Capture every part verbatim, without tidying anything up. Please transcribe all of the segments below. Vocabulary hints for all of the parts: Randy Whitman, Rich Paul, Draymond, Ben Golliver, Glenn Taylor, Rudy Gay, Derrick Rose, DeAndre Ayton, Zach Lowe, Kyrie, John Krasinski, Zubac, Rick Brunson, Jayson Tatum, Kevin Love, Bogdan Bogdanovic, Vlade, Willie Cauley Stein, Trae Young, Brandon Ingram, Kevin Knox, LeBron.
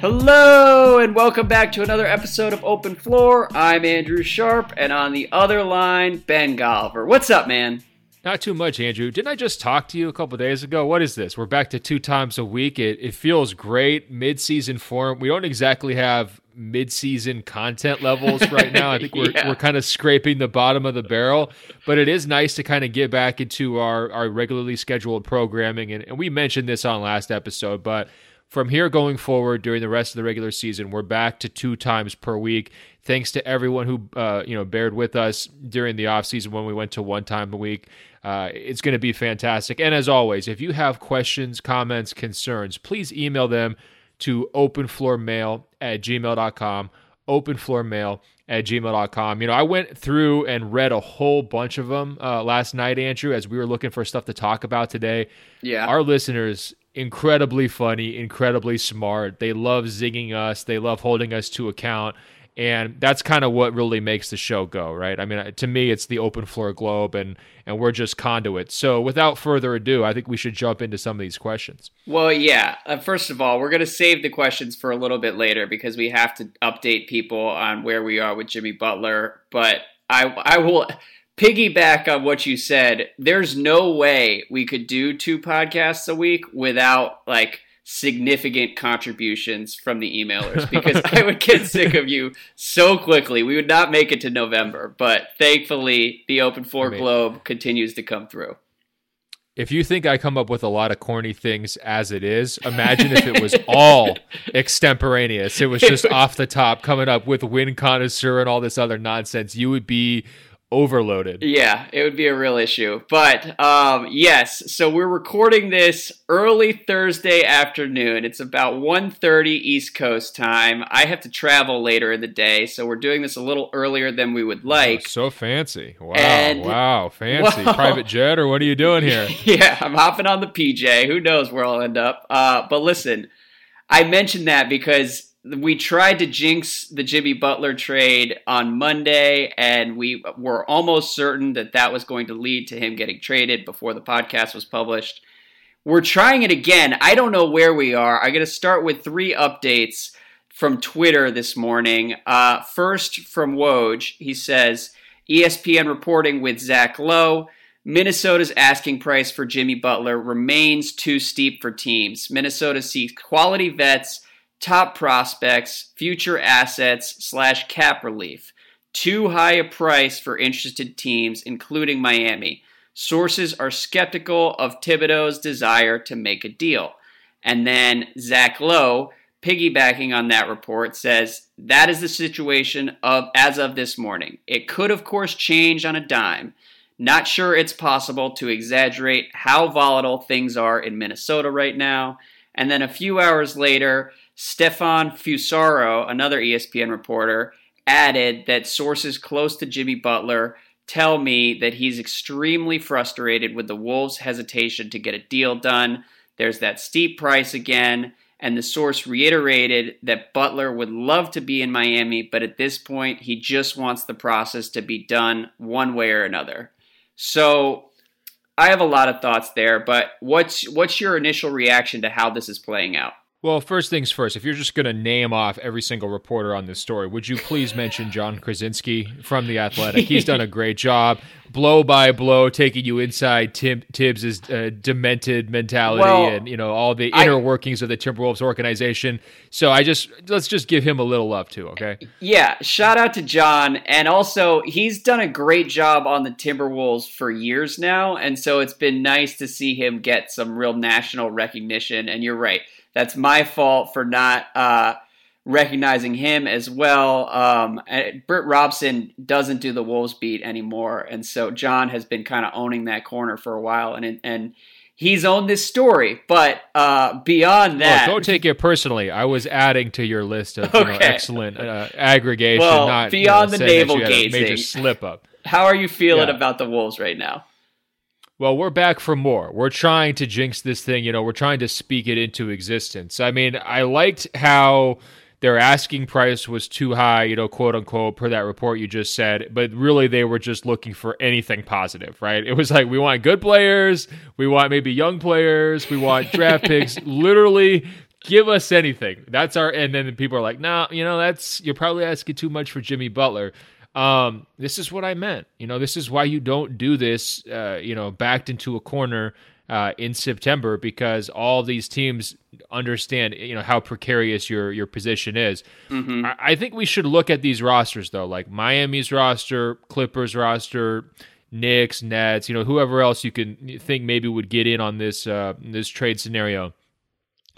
Hello, and welcome back to another episode of Open Floor. I'm Andrew Sharp, and on the other line, Ben Golliver. What's up, man? Not too much, Andrew. Didn't I just talk to you a couple of days ago? What is this? We're back to two times a week. It, it feels great. Mid-season form. We don't exactly have mid-season content levels right now. I think we're yeah. we're kind of scraping the bottom of the barrel, but it is nice to kind of get back into our, our regularly scheduled programming. And, and we mentioned this on last episode, but from here going forward, during the rest of the regular season, we're back to two times per week. Thanks to everyone who uh, you know bared with us during the offseason when we went to one time a week. Uh, it's going to be fantastic. And as always, if you have questions, comments, concerns, please email them to openfloormail at gmail dot com, openfloormail at gmail dot com. You know, I went through and read a whole bunch of them uh, last night, Andrew, as we were looking for stuff to talk about today. Yeah, our listeners... incredibly funny, incredibly smart. They love zigging us. They love holding us to account. And that's kind of what really makes the show go, right? I mean, to me, it's the Open Floor Globe, and and we're just conduits. So without further ado, I think we should jump into some of these questions. Well, yeah. Uh, first of all, we're going to save the questions for a little bit later because we have to update people on where we are with Jimmy Butler. But I, I will... piggyback on what you said, there's no way we could do two podcasts a week without like significant contributions from the emailers, because I would get sick of you so quickly. We would not make it to November, but thankfully the Open Floor Globe continues to come through. If you think I come up with a lot of corny things as it is, imagine if it was all extemporaneous. It was just off the top coming up with Win Connoisseur and all this other nonsense. You would be overloaded. Yeah, it would be a real issue. But um, yes, so we're recording this early Thursday afternoon. It's about one thirty East Coast time. I have to travel later in the day, so we're doing this a little earlier than we would like. Oh, so fancy. Wow, and, wow, fancy. Well, private jet, or what are you doing here? Yeah, I'm hopping on the P J. Who knows where I'll end up. Uh, but listen, I mentioned that because we tried to jinx the Jimmy Butler trade on Monday, and we were almost certain that that was going to lead to him getting traded before the podcast was published. We're trying it again. I don't know where we are. I'm going to start with three updates from Twitter this morning. Uh, first, from Woj, he says, E S P N reporting with Zach Lowe, Minnesota's asking price for Jimmy Butler remains too steep for teams. Minnesota seeks quality vets, top prospects, future assets, slash cap relief. Too high a price for interested teams, including Miami. Sources are skeptical of Thibodeau's desire to make a deal. And then Zach Lowe, piggybacking on that report, says, that is the situation of as of this morning. It could, of course, change on a dime. Not sure it's possible to exaggerate how volatile things are in Minnesota right now. And then a few hours later, Stefan Fusaro, another E S P N reporter, added that sources close to Jimmy Butler tell me that he's extremely frustrated with the Wolves' hesitation to get a deal done. There's that steep price again, and the source reiterated that Butler would love to be in Miami, but at this point, he just wants the process to be done one way or another. So I have a lot of thoughts there, but what's what's your initial reaction to how this is playing out? Well, first things first, if you're just going to name off every single reporter on this story, would you please mention John Krasinski from The Athletic? He's done a great job, blow by blow, taking you inside Tim, Tibbs' uh, demented mentality well, and you know all the inner I, workings of the Timberwolves organization. So I just let's just give him a little love too, okay? Yeah, shout out to John. And also, he's done a great job on the Timberwolves for years now, and so it's been nice to see him get some real national recognition, and you're right. That's my fault for not uh, recognizing him as well. Um, Brett Robson doesn't do the Wolves beat anymore, and so John has been kind of owning that corner for a while, and and he's owned this story. But uh, beyond that, well, don't take it personally. I was adding to your list of okay. you know, excellent uh, aggregation. Well, not beyond you know, the navel gazing, major slip up. How are you feeling yeah. about the Wolves right now? Well, we're back for more. We're trying to jinx this thing. You know, we're trying to speak it into existence. I mean, I liked how their asking price was too high, you know, quote unquote, per that report you just said. But really, they were just looking for anything positive, right? It was like, we want good players. We want maybe young players. We want draft picks. Literally give us anything. That's our, and then people are like, no, nah, you know, that's, you're probably asking too much for Jimmy Butler. Um, this is what I meant. You know, this is why you don't do this, uh, you know, backed into a corner uh, in September, because all these teams understand, you know, how precarious your, your position is. Mm-hmm. I, I think we should look at these rosters though, like Miami's roster, Clippers roster, Knicks, Nets, you know, whoever else you can think maybe would get in on this, uh, this trade scenario.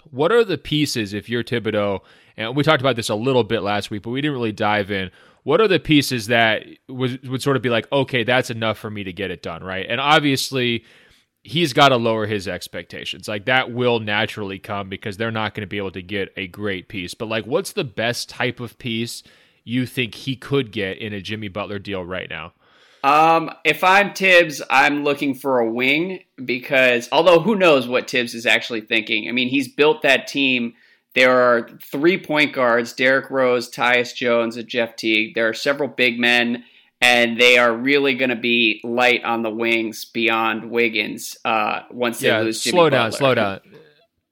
What are the pieces, if you're Thibodeau, and we talked about this a little bit last week, but we didn't really dive in. What are the pieces that would, would sort of be like, okay, that's enough for me to get it done, right? And obviously, he's got to lower his expectations. Like, that will naturally come because they're not going to be able to get a great piece. But, like, what's the best type of piece you think he could get in a Jimmy Butler deal right now? Um, if I'm Tibbs, I'm looking for a wing, because although who knows what Tibbs is actually thinking. I mean, he's built that team. There are three point guards, Derrick Rose, Tyus Jones, and Jeff Teague. There are several big men, and they are really going to be light on the wings beyond Wiggins uh, once they yeah, lose Jimmy slow Butler. Slow down, slow down.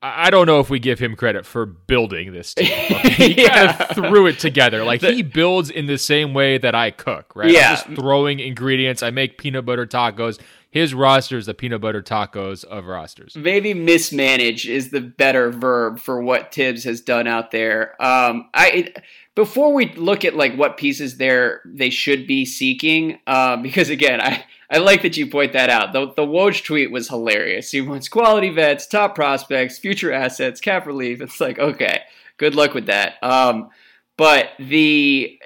I don't know if we give him credit for building this team. He yeah. kind of threw it together. Like, the, he builds in the same way that I cook, right? Yeah. I'm just throwing ingredients. I make peanut butter tacos. His roster is the peanut butter tacos of rosters. Maybe mismanage is the better verb for what Tibbs has done out there. Um, I it, before we look at like what pieces there they should be seeking, uh, because again, I. I like that you point that out. The, the Woj tweet was hilarious. He wants quality vets, top prospects, future assets, cap relief. It's like, okay, good luck with that. Um, but the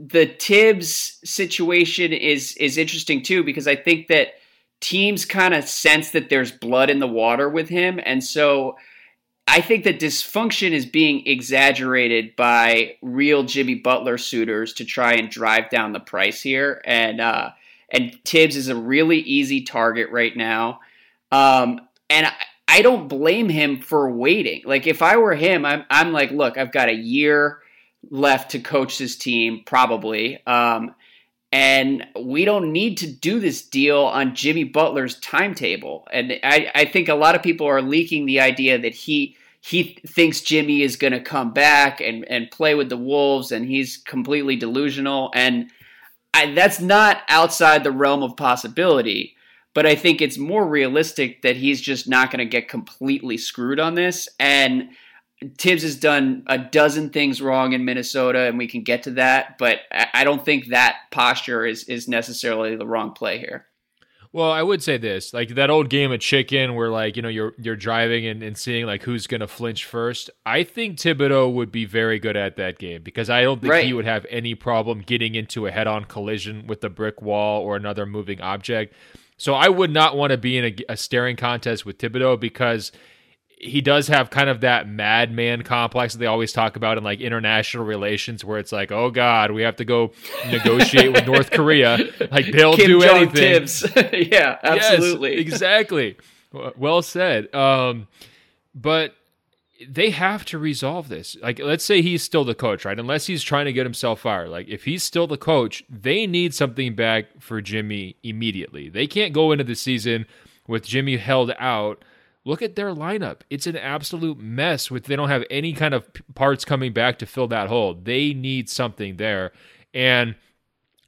the Tibbs situation is is interesting too, because I think that teams kind of sense that there's blood in the water with him. And so I think that dysfunction is being exaggerated by real Jimmy Butler suitors to try and drive down the price here. And, uh, And Tibbs is a really easy target right now. Um, and I, I don't blame him for waiting. Like, if I were him, I'm, I'm like, look, I've got a year left to coach this team, probably. Um, and we don't need to do this deal on Jimmy Butler's timetable. And I, I think a lot of people are leaking the idea that he he thinks Jimmy is going to come back and, and play with the Wolves, and he's completely delusional. And I, that's not outside the realm of possibility, but I think it's more realistic that he's just not going to get completely screwed on this. And Tibbs has done a dozen things wrong in Minnesota, and we can get to that, but I don't think that posture is, is necessarily the wrong play here. Well, I would say this, like that old game of chicken where like, you know, you're you're driving and, and seeing like who's going to flinch first. I think Thibodeau would be very good at that game, because I don't think right. he would have any problem getting into a head-on collision with a brick wall or another moving object. So I would not want to be in a, a staring contest with Thibodeau, because he does have kind of that madman complex that they always talk about in like international relations, where it's like, oh God, we have to go negotiate with North Korea. Like, they'll Kim do Jong anything. Yeah, absolutely. Yes, exactly. Well said. Um, but they have to resolve this. Like, let's say he's still the coach, right? Unless he's trying to get himself fired. Like, if he's still the coach, they need something back for Jimmy immediately. They can't go into the season with Jimmy held out. Look at their lineup. It's an absolute mess. With they don't have any kind of parts coming back to fill that hole. They need something there. And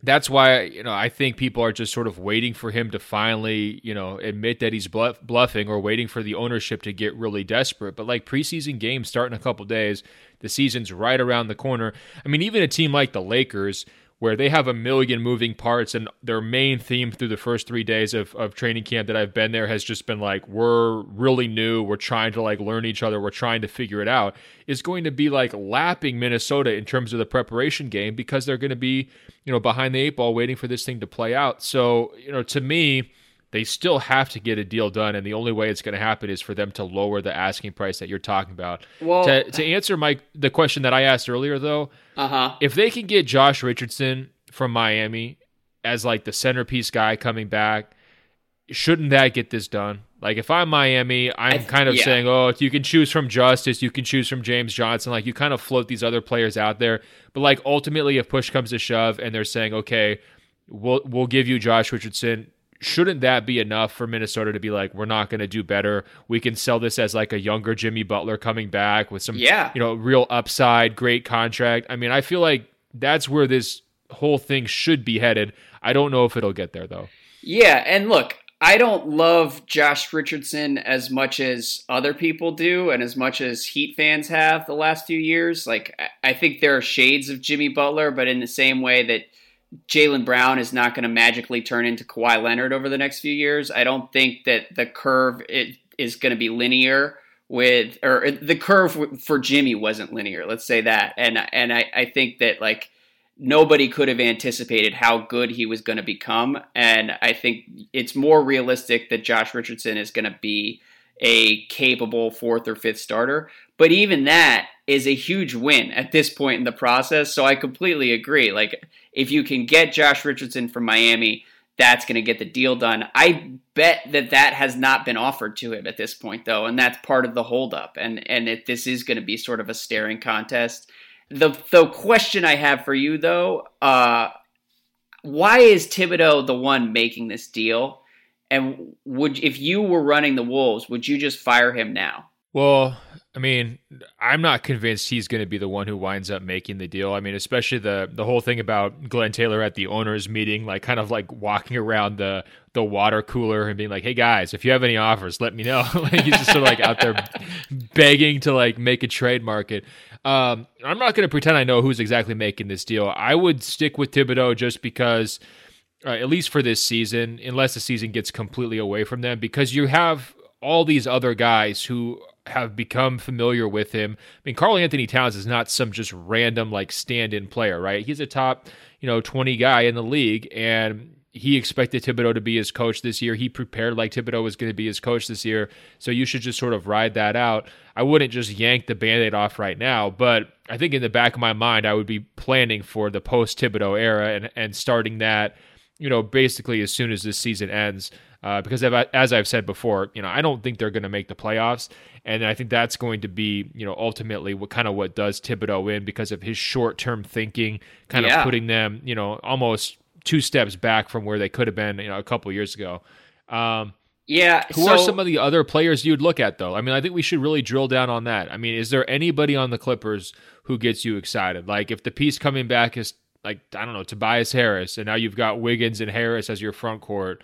that's why, you know, I think people are just sort of waiting for him to finally, you know, admit that he's bluff- bluffing or waiting for the ownership to get really desperate. But like, preseason games start in a couple days. The season's right around the corner. I mean, even a team like the Lakers, where they have a million moving parts, and their main theme through the first three days of, of training camp that I've been there has just been like, we're really new, we're trying to like learn each other, we're trying to figure it out, is going to be like lapping Minnesota in terms of the preparation game, because they're going to be, you know, behind the eight ball waiting for this thing to play out. So, you know, to me, they still have to get a deal done, and the only way it's going to happen is for them to lower the asking price that you're talking about. Well, to, to answer my the question that I asked earlier, though, uh-huh. if they can get Josh Richardson from Miami as like the centerpiece guy coming back, shouldn't that get this done? Like, if I'm Miami, I'm I th- kind of yeah. saying, oh, you can choose from Justice, you can choose from James Johnson. Like, you kind of float these other players out there. But like, ultimately, if push comes to shove, and they're saying, okay, we'll we'll give you Josh Richardson. shouldn't that be enough for Minnesota to be like, we're not going to do better? We can sell this as like a younger Jimmy Butler coming back with some, yeah. you know, real upside, great contract. I mean, I feel like that's where this whole thing should be headed. I don't know if it'll get there though. Yeah. And look, I don't love Josh Richardson as much as other people do and as much as Heat fans have the last few years. Like, I think there are shades of Jimmy Butler, but in the same way that Jaylen Brown is not going to magically turn into Kawhi Leonard over the next few years, I don't think that the curve is going to be linear with, or the curve for Jimmy wasn't linear. Let's say that. And, and I, I think that like, nobody could have anticipated how good he was going to become. And I think it's more realistic that Josh Richardson is going to be a capable fourth or fifth starter. But even that is a huge win at this point in the process. So I completely agree. Like, if you can get Josh Richardson from Miami, that's going to get the deal done. I bet that that has not been offered to him at this point, though. And that's part of the holdup. And, and it, this is going to be sort of a staring contest. The the question I have for you, though, uh, why is Thibodeau the one making this deal? And would, if you were running the Wolves, would you just fire him now? Well, I mean, I'm not convinced he's going to be the one who winds up making the deal. I mean, especially the the whole thing about Glenn Taylor at the owners' meeting, like kind of like walking around the the water cooler and being like, "Hey guys, if you have any offers, let me know." Like, he's just sort of like out there begging to like make a trade market. Um, I'm not going to pretend I know who's exactly making this deal. I would stick with Thibodeau just because, uh, at least for this season, unless the season gets completely away from them, because you have all these other guys who have become familiar with him. I mean, Karl Anthony Towns is not some just random like stand-in player, right? He's a top, you know, twenty guy in the league, and he expected Thibodeau to be his coach this year. He prepared like Thibodeau was going to be his coach this year. So you should just sort of ride that out. I wouldn't just yank the Band-Aid off right now, but I think in the back of my mind, I would be planning for the post-Thibodeau era and, and starting that, you know, basically as soon as this season ends. Uh, because as I've said before, you know, I don't think they're going to make the playoffs. And I think that's going to be, you know, ultimately what kind of what does Thibodeau in because of his short-term thinking, kind yeah. of putting them, you know, almost two steps back from where they could have been, you know, a couple years ago. Um, yeah. Who so, are some of the other players you'd look at though? I mean, I think we should really drill down on that. I mean, is there anybody on the Clippers who gets you excited? Like if the piece coming back is like, I don't know, Tobias Harris, and now you've got Wiggins and Harris as your front court.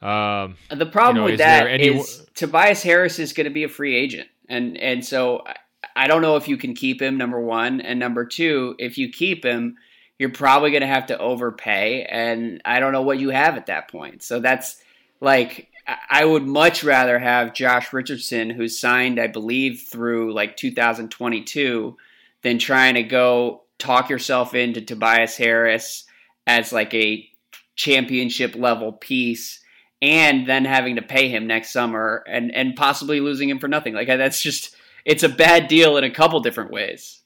Um, the problem you know, with is that any... is Tobias Harris is going to be a free agent. And, and so I don't know if you can keep him, number one. And number two, if you keep him, you're probably going to have to overpay. And I don't know what you have at that point. So that's like, I would much rather have Josh Richardson, who's signed, I believe, through like two thousand twenty-two, than trying to go talk yourself into Tobias Harris as like a championship level piece, and then having to pay him next summer and, and possibly losing him for nothing. Like that's just, it's a bad deal in a couple different ways.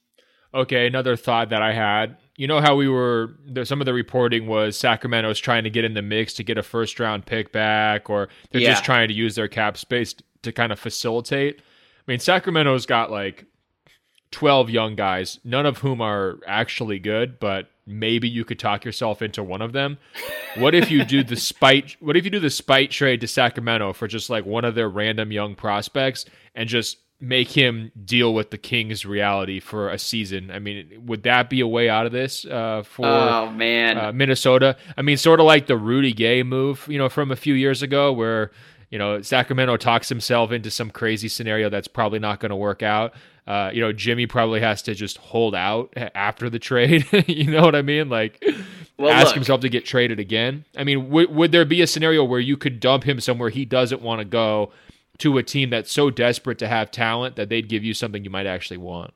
Okay. Another thought that I had, you know how we were, there, some of the reporting was Sacramento's trying to get in the mix to get a first round pick back, or they're yeah. just trying to use their cap space to kind of facilitate. I mean, Sacramento's got like twelve young guys, none of whom are actually good, but maybe you could talk yourself into one of them. What if you do the spite? What if you do the spite trade to Sacramento for just like one of their random young prospects and just make him deal with the Kings' reality for a season? I mean, would that be a way out of this uh, for oh, man. Uh, Minnesota? I mean, sort of like the Rudy Gay move, you know, from a few years ago where, you know, Sacramento talks himself into some crazy scenario that's probably not going to work out. Uh, you know, Jimmy probably has to just hold out after the trade. You know what I mean? Like, well, ask look. himself to get traded again. I mean, w- would there be a scenario where you could dump him somewhere he doesn't want to go to a team that's so desperate to have talent that they'd give you something you might actually want?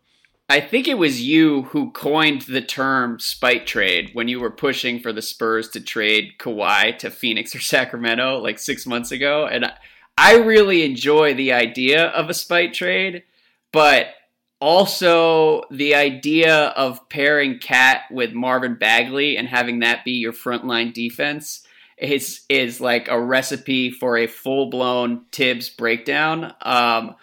I think it was you who coined the term spite trade when you were pushing for the Spurs to trade Kawhi to Phoenix or Sacramento like six months ago. And I, I really enjoy the idea of a spite trade, but also the idea of pairing Cat with Marvin Bagley and having that be your frontline defense is is like a recipe for a full-blown Tibbs breakdown. Um,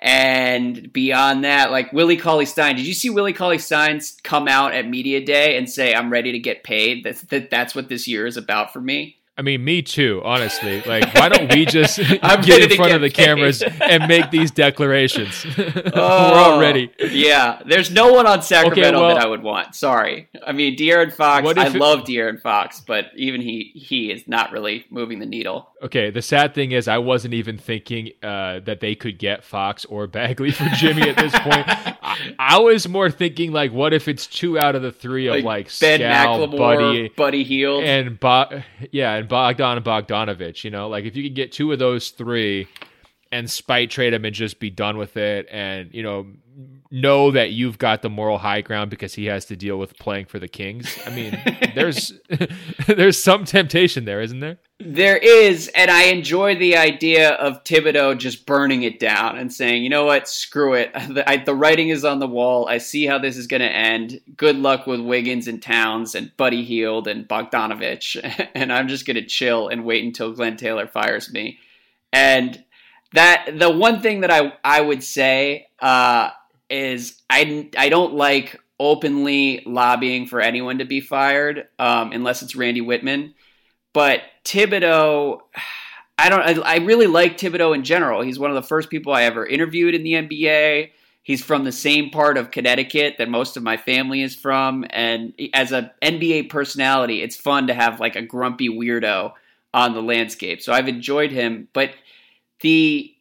and beyond that, like Willie Cauley Stein, did you see Willie Cauley Stein come out at Media Day and say, "I'm ready to get paid"? That's, that, that's what this year is about for me. I mean, me too, honestly. Like, why don't we just get in front get of the paid. cameras and make these declarations? Oh, we're all ready. Yeah, there's no one on Sacramento okay, well, that I would want. Sorry. I mean, De'Aaron Fox, I it, love De'Aaron Fox, but even he he is not really moving the needle. Okay, the sad thing is I wasn't even thinking uh, that they could get Fox or Bagley for Jimmy at this point. I, I was more thinking, like, what if it's two out of the three of, like, like Ben Scal, McLemore, Buddy, Buddy Hield. And, Bo- yeah, and Bogdan Bogdanovic, you know? Like, if you could get two of those three and spite trade him and just be done with it and, you know, know that you've got the moral high ground because he has to deal with playing for the Kings. I mean, there's there's some temptation there, isn't there? There is, and I enjoy the idea of Thibodeau just burning it down and saying, you know what, screw it. The, I, the writing is on the wall. I see how this is going to end. Good luck with Wiggins and Towns and Buddy Hield and Bogdanovic, and I'm just going to chill and wait until Glenn Taylor fires me. And that the one thing that I, I would say uh, is I, I don't like openly lobbying for anyone to be fired um, unless it's Randy Whitman. But Thibodeau, I don't. I, I really like Thibodeau in general. He's one of the first people I ever interviewed in the N B A. He's from the same part of Connecticut that most of my family is from. And as an N B A personality, it's fun to have like a grumpy weirdo on the landscape. So I've enjoyed him. But the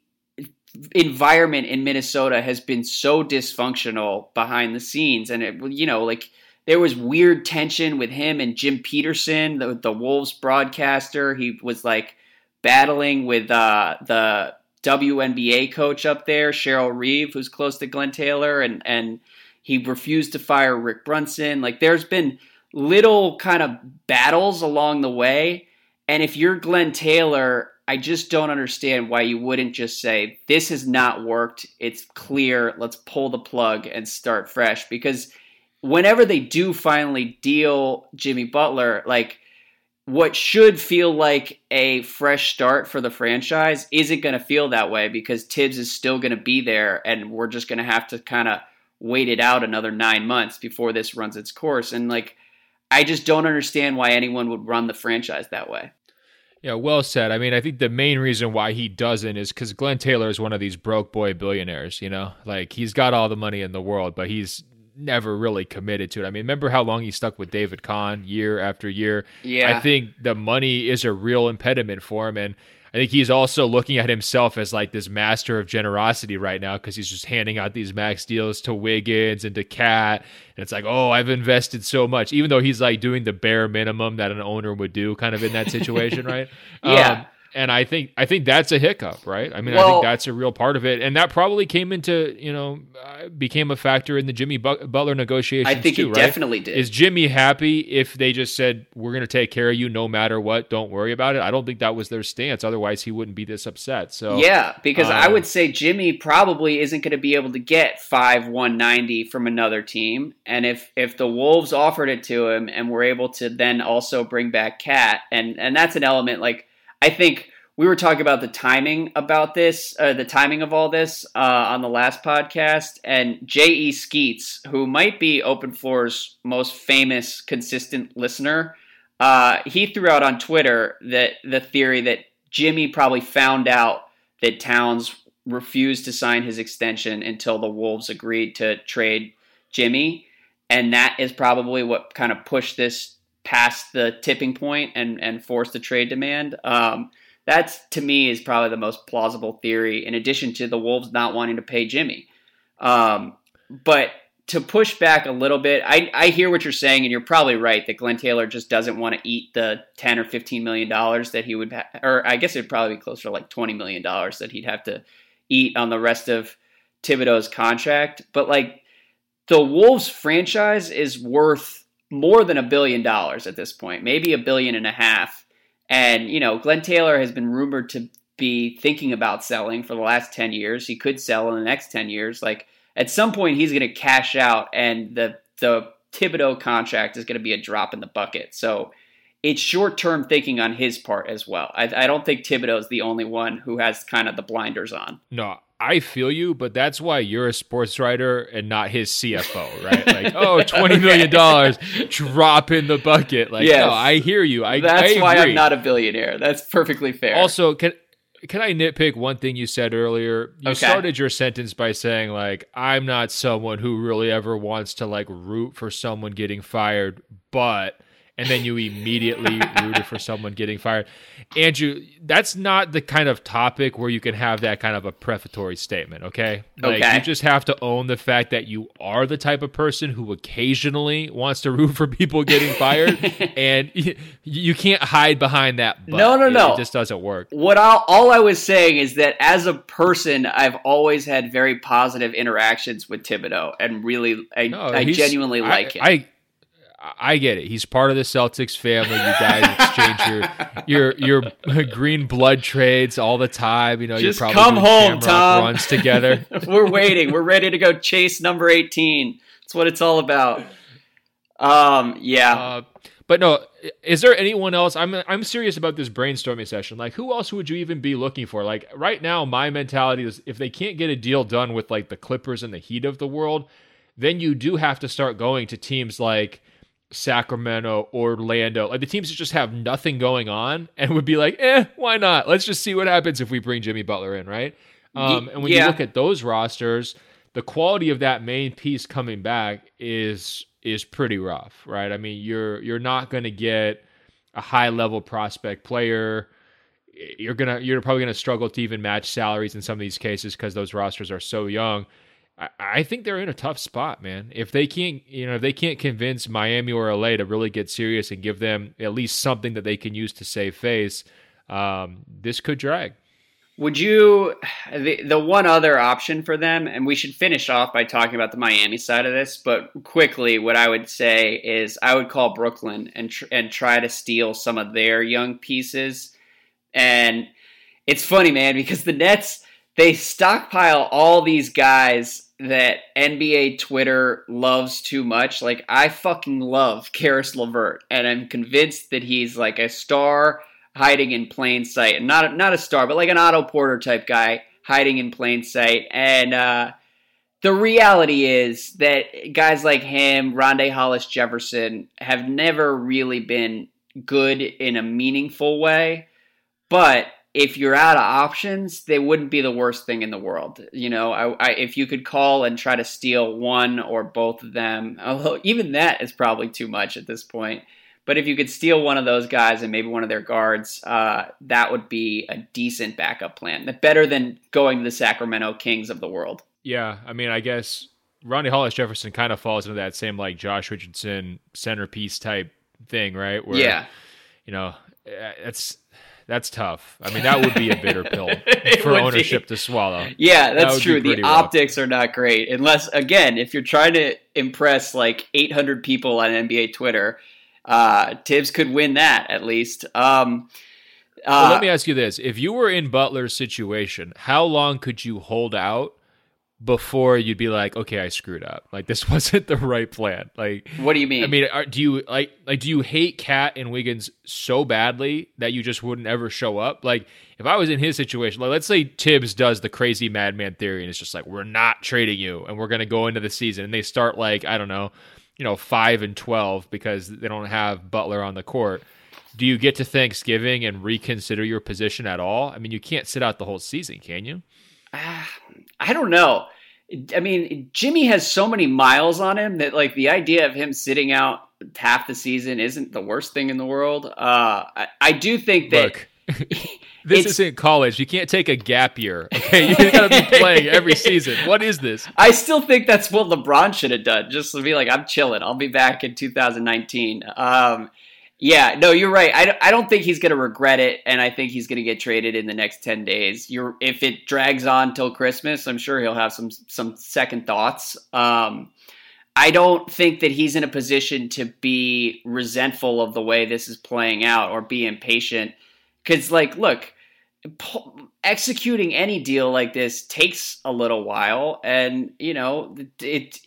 environment in Minnesota has been so dysfunctional behind the scenes. And, it, you know, like... there was weird tension with him and Jim Peterson, the, the Wolves broadcaster. He was like battling with uh, the W N B A coach up there, Cheryl Reeve, who's close to Glenn Taylor, and, and he refused to fire Rick Brunson. Like there's been little kind of battles along the way. And if you're Glenn Taylor, I just don't understand why you wouldn't just say, this has not worked. It's clear. Let's pull the plug and start fresh, because whenever they do finally deal Jimmy Butler, like what should feel like a fresh start for the franchise isn't going to feel that way because Tibbs is still going to be there and we're just going to have to kind of wait it out another nine months before this runs its course. And like, I just don't understand why anyone would run the franchise that way. Yeah, well said. I mean, I think the main reason why he doesn't is because Glenn Taylor is one of these broke boy billionaires, you know, like he's got all the money in the world, but he's never really committed to it. I mean, remember how long he stuck with David Kahn year after year? Yeah. I think the money is a real impediment for him. And I think he's also looking at himself as like this master of generosity right now because he's just handing out these max deals to Wiggins and to Cat. And it's like, oh, I've invested so much, even though he's like doing the bare minimum that an owner would do kind of in that situation, right? Yeah. Um, and I think I think that's a hiccup, right? I mean, well, I think that's a real part of it. And that probably came into, you know, uh, became a factor in the Jimmy Butler negotiations I think too, it right? definitely did. Is Jimmy happy if they just said, we're going to take care of you no matter what, don't worry about it? I don't think that was their stance. Otherwise, he wouldn't be this upset. So yeah, because um, I would say Jimmy probably isn't going to be able to get five one ninety from another team. And if if the Wolves offered it to him and were able to then also bring back Cat, and, and that's an element like, I think we were talking about the timing about this, uh, the timing of all this uh, on the last podcast. And J E. Skeets, who might be Open Floor's most famous consistent listener, uh, he threw out on Twitter that the theory that Jimmy probably found out that Towns refused to sign his extension until the Wolves agreed to trade Jimmy. And that is probably what kind of pushed this past the tipping point and, and force the trade demand. Um, that's, to me, is probably the most plausible theory, in addition to the Wolves not wanting to pay Jimmy. Um, but to push back a little bit, I, I hear what you're saying, and you're probably right that Glenn Taylor just doesn't want to eat the ten or fifteen million dollars that he would ha- or I guess it'd probably be closer to like twenty million dollars that he'd have to eat on the rest of Thibodeau's contract. But like the Wolves franchise is worth more than a billion dollars at this point, maybe a billion and a half. And, you know, Glenn Taylor has been rumored to be thinking about selling for the last ten years. He could sell in the next ten years. Like at some point he's going to cash out and the, the Thibodeau contract is going to be a drop in the bucket. So it's short-term thinking on his part as well. I, I don't think Thibodeau is the only one who has kind of the blinders on. No, I feel you, but that's why you're a sports writer and not his C F O, right? Like, oh, twenty okay. million dollars, drop in the bucket. Like, yes. no, I hear you. I That's I why agree. I'm not a billionaire. That's perfectly fair. Also, can can I nitpick one thing you said earlier? You okay. started your sentence by saying, like, I'm not someone who really ever wants to, like, root for someone getting fired, but... And then you immediately rooted for someone getting fired. Andrew, that's not the kind of topic where you can have that kind of a prefatory statement, okay? Like, okay. you just have to own the fact that you are the type of person who occasionally wants to root for people getting fired. And you, you can't hide behind that. But no, no, it, no. It just doesn't work. What I'll, all I was saying is that as a person, I've always had very positive interactions with Thibodeau. And really, I, no, I genuinely I, like him. I, I get it. He's part of the Celtics family. You guys exchange your your your green blood trades all the time. You know, just you're probably come home, Tom. Runs together. We're waiting. We're ready to go chase number eighteen. That's what it's all about. Um, yeah. Uh, but no, is there anyone else? I'm I'm serious about this brainstorming session. Like, who else would you even be looking for? Like, right now, my mentality is if they can't get a deal done with like the Clippers and the Heat of the world, then you do have to start going to teams like Sacramento, Orlando, like the teams that just have nothing going on and would be like, eh, why not? Let's just see what happens if we bring Jimmy Butler in, right? Um, and when yeah. you look at those rosters, the quality of that main piece coming back is is pretty rough, right? I mean, you're you're not going to get a high level prospect player. You're gonna you're probably going to struggle to even match salaries in some of these cases because those rosters are so young. I think they're in a tough spot, man. If they can't, you know, if they can't convince Miami or L A to really get serious and give them at least something that they can use to save face, um, this could drag. Would you, the, the one other option for them, and we should finish off by talking about the Miami side of this, but quickly what I would say is I would call Brooklyn and tr- and try to steal some of their young pieces. And it's funny, man, because the Nets, they stockpile all these guys that N B A Twitter loves too much. Like, I fucking love Karis LeVert, and I'm convinced that he's like a star hiding in plain sight. And not, not a star, but like an Otto Porter type guy hiding in plain sight. And uh, the reality is that guys like him, Rondé Hollis-Jefferson, have never really been good in a meaningful way. But if you're out of options, they wouldn't be the worst thing in the world. You know, I, I, if you could call and try to steal one or both of them, although even that is probably too much at this point. But if you could steal one of those guys and maybe one of their guards, uh, that would be a decent backup plan. Better than going to the Sacramento Kings of the world. Yeah, I mean, I guess Rondé Hollis-Jefferson kind of falls into that same like Josh Richardson centerpiece type thing, right? Where, yeah. You know, it's... That's tough. I mean, that would be a bitter pill for ownership be. to swallow. Yeah, that's that true. The rough. Optics are not great. Unless, again, if you're trying to impress like eight hundred people on N B A Twitter, uh, Tibbs could win that at least. Um, uh, well, let me ask you this. If you were in Butler's situation, how long could you hold out before you'd be like, okay, I screwed up. Like, this wasn't the right plan. Like, what do you mean? I mean, are, do you like, like, do you hate Cat and Wiggins so badly that you just wouldn't ever show up? Like, if I was in his situation, like, let's say Tibbs does the crazy madman theory and it's just like, we're not trading you and we're going to go into the season and they start like, I don't know, you know, five and twelve because they don't have Butler on the court. Do you get to Thanksgiving and reconsider your position at all? I mean, you can't sit out the whole season, can you? I don't know. I mean, Jimmy has so many miles on him that like the idea of him sitting out half the season isn't the worst thing in the world. Uh, I, I do think that Look, this isn't college. You can't take a gap year. Okay, you gotta be playing every season. What is this? I still think that's what LeBron should have done. Just to be like, I'm chilling. I'll be back in two thousand nineteen. Um, Yeah, no, you're right. I, I don't think he's going to regret it, and I think he's going to get traded in the next ten days. You're, if it drags on till Christmas, I'm sure he'll have some some second thoughts. Um, I don't think that he's in a position to be resentful of the way this is playing out or be impatient because, like, look, po- executing any deal like this takes a little while, and, you know, it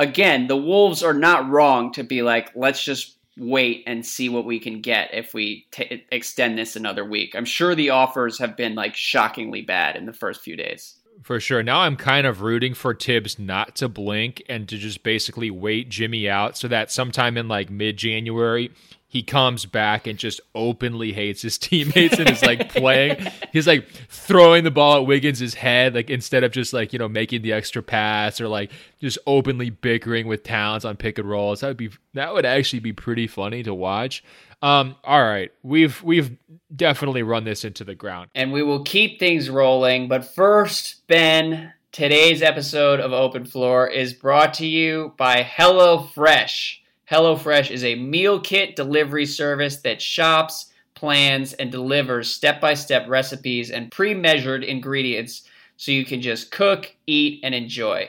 again, the Wolves are not wrong to be like, let's just wait and see what we can get if we t- extend this another week. I'm sure the offers have been like shockingly bad in the first few days. For sure. Now I'm kind of rooting for Tibbs not to blink and to just basically wait Jimmy out so that sometime in like mid-January, he comes back and just openly hates his teammates and is like playing. He's like throwing the ball at Wiggins' head, like instead of just like, you know, making the extra pass or like just openly bickering with Towns on pick and rolls. That would be, that would actually be pretty funny to watch. Um, all right, we've we've definitely run this into the ground. And we will keep things rolling. But first, Ben, today's episode of Open Floor is brought to you by HelloFresh. HelloFresh is a meal kit delivery service that shops, plans, and delivers step-by-step recipes and pre-measured ingredients so you can just cook, eat, and enjoy.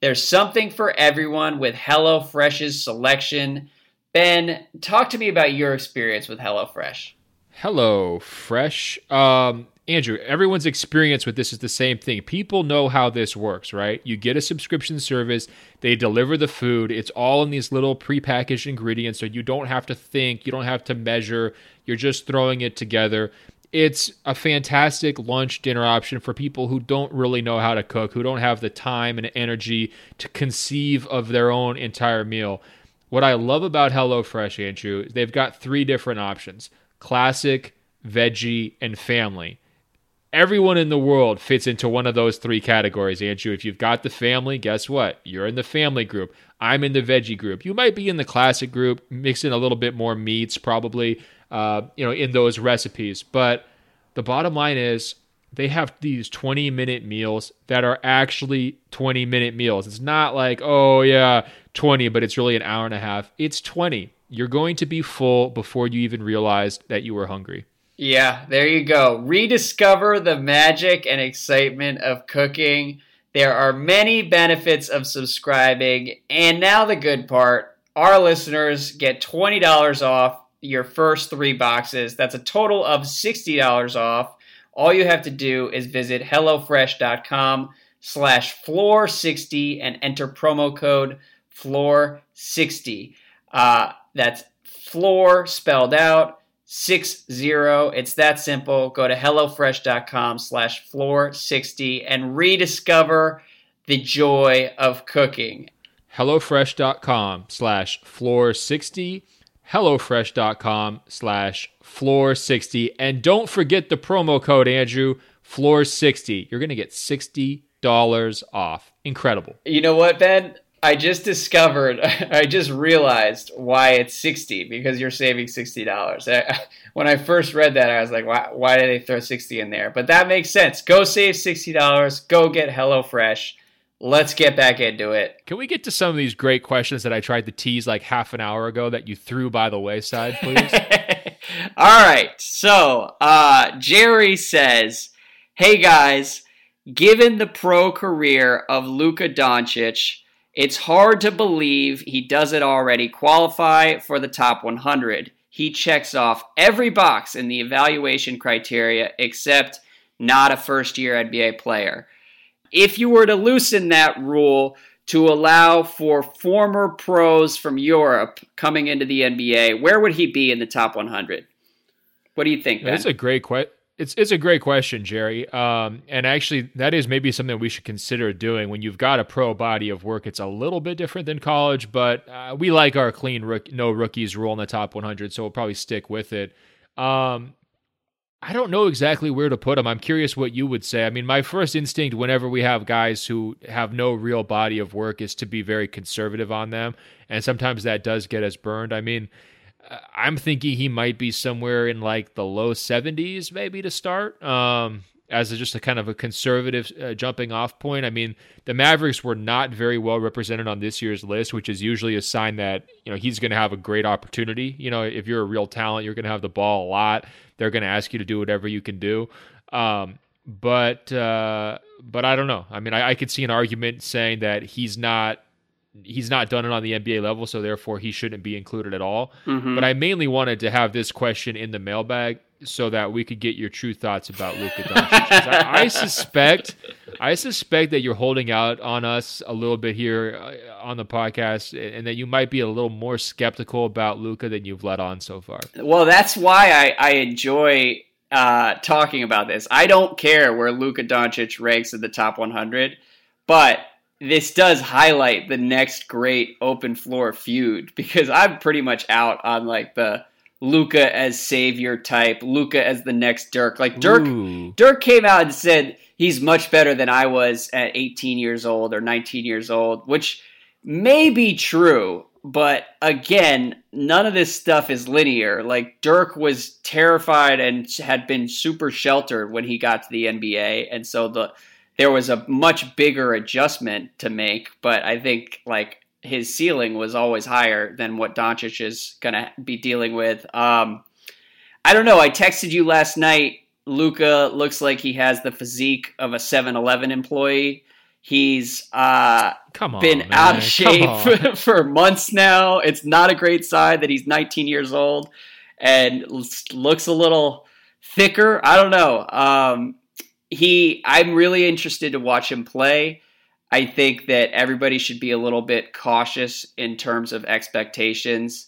There's something for everyone with HelloFresh's selection. Ben, talk to me about your experience with HelloFresh. HelloFresh. Um, Andrew, everyone's experience with this is the same thing. People know how this works, right? You get a subscription service. They deliver the food. It's all in these little prepackaged ingredients, so you don't have to think. You don't have to measure. You're just throwing it together. It's a fantastic lunch dinner option for people who don't really know how to cook, who don't have the time and energy to conceive of their own entire meal. What I love about HelloFresh, Andrew, is they've got three different options: classic, veggie, and family. Everyone in the world fits into one of those three categories, Andrew. If you've got the family, guess what? You're in the family group. I'm in the veggie group. You might be in the classic group, mixing a little bit more meats probably, uh, you know, in those recipes. But the bottom line is, they have these twenty-minute meals that are actually twenty-minute meals. It's not like, oh, yeah, twenty, but it's really an hour and a half. It's twenty. You're going to be full before you even realized that you were hungry. Yeah, there you go. Rediscover the magic and excitement of cooking. There are many benefits of subscribing. And now the good part. Our listeners get twenty dollars off your first three boxes. That's a total of sixty dollars off. All you have to do is visit HelloFresh.com slash floor sixty and enter promo code floor sixty. Uh, that's floor spelled out, six zero. It's that simple. Go to HelloFresh.com slash floor sixty and rediscover the joy of cooking. HelloFresh.com slash floor sixty. HelloFresh.com slash floor sixty. And don't forget the promo code, Andrew, floor sixty. You're going to get sixty dollars off. Incredible. You know what, Ben? I just discovered, I just realized why it's sixty, because you're saving sixty dollars. I, when I first read that, I was like, why, why did they throw sixty in there? But that makes sense. Go save sixty dollars. Go get HelloFresh. Let's get back into it. Can we get to some of these great questions that I tried to tease like half an hour ago that you threw by the wayside, please? All right. So uh, Jerry says, hey, guys, given the pro career of Luka Doncic, it's hard to believe he doesn't already qualify for the top one hundred. He checks off every box in the evaluation criteria except not a first-year N B A player. If you were to loosen that rule to allow for former pros from Europe coming into the N B A, where would he be in the top one hundred? What do you think, Ben? That's a great question. It's it's a great question, Jerry. Um, and actually, that is maybe something we should consider doing. When you've got a pro body of work, it's a little bit different than college, but uh, we like our clean rook- no rookies rule in the top one hundred, so we'll probably stick with it. Um, I don't know exactly where to put him. I'm curious what you would say. I mean, my first instinct whenever we have guys who have no real body of work is to be very conservative on them, and sometimes that does get us burned. I mean, I'm thinking he might be somewhere in like the low seventies maybe to start um, as a, just a kind of a conservative uh, jumping off point. I mean, the Mavericks were not very well represented on this year's list, which is usually a sign that, you know, he's going to have a great opportunity. You know, if you're a real talent, you're going to have the ball a lot. They're going to ask you to do whatever you can do. Um, but, uh, but I don't know. I mean, I, I could see an argument saying that he's not, He's not done it on the N B A level, so therefore he shouldn't be included at all. Mm-hmm. But I mainly wanted to have this question in the mailbag so that we could get your true thoughts about Luka Doncic. I, I suspect, I suspect that you're holding out on us a little bit here on the podcast, and that you might be a little more skeptical about Luka than you've let on so far. Well, that's why I, I enjoy uh, talking about this. I don't care where Luka Doncic ranks in the top one hundred, but this does highlight the next great open floor feud, because I'm pretty much out on like the Luka as savior type, Luka as the next Dirk. Like Dirk, Ooh. Dirk came out and said he's much better than I was at eighteen years old or nineteen years old, which may be true. But again, none of this stuff is linear. Like Dirk was terrified and had been super sheltered when he got to the N B A. And so the there was a much bigger adjustment to make. But I think like his ceiling was always higher than what Doncic is going to be dealing with. Um, I don't know. I texted you last night. Luka looks like he has the physique of a seven eleven employee. He's uh, Come on, been man. out of shape for months now. It's not a great sign that he's nineteen years old and looks a little thicker. I don't know. Um, he, I'm really interested to watch him play. I think that everybody should be a little bit cautious in terms of expectations.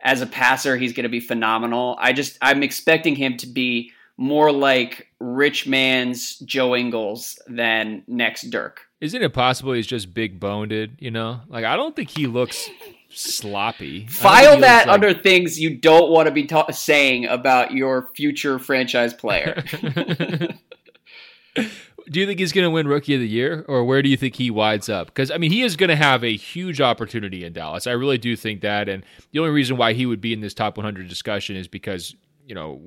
As a passer, he's going to be phenomenal. I just, I'm expecting him to be more like rich man's Joe Ingles than next Dirk. Isn't it possible he's just big-boned, you know? Like, I don't think he looks sloppy. File that like... under things you don't want to be ta- saying about your future franchise player. Do you think he's going to win Rookie of the Year, or where do you think he winds up? Because, I mean, he is going to have a huge opportunity in Dallas. I really do think that, and the only reason why he would be in this top one hundred discussion is because, you know,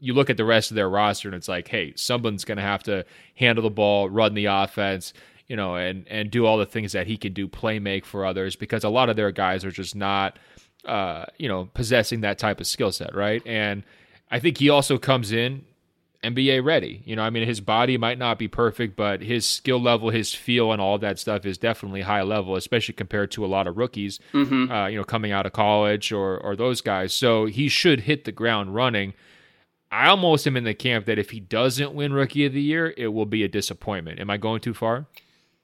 you look at the rest of their roster and it's like, hey, someone's going to have to handle the ball, run the offense, you know, and, and do all the things that he can do, play make for others, because a lot of their guys are just not, uh, you know, possessing that type of skill set, right? And I think he also comes in N B A ready. You know, I mean, his body might not be perfect, but his skill level, his feel, and all that stuff is definitely high level, especially compared to a lot of rookies, mm-hmm. uh, you know, coming out of college or or those guys. So he should hit the ground running. I almost am in the camp that if he doesn't win Rookie of the Year, it will be a disappointment. Am I going too far?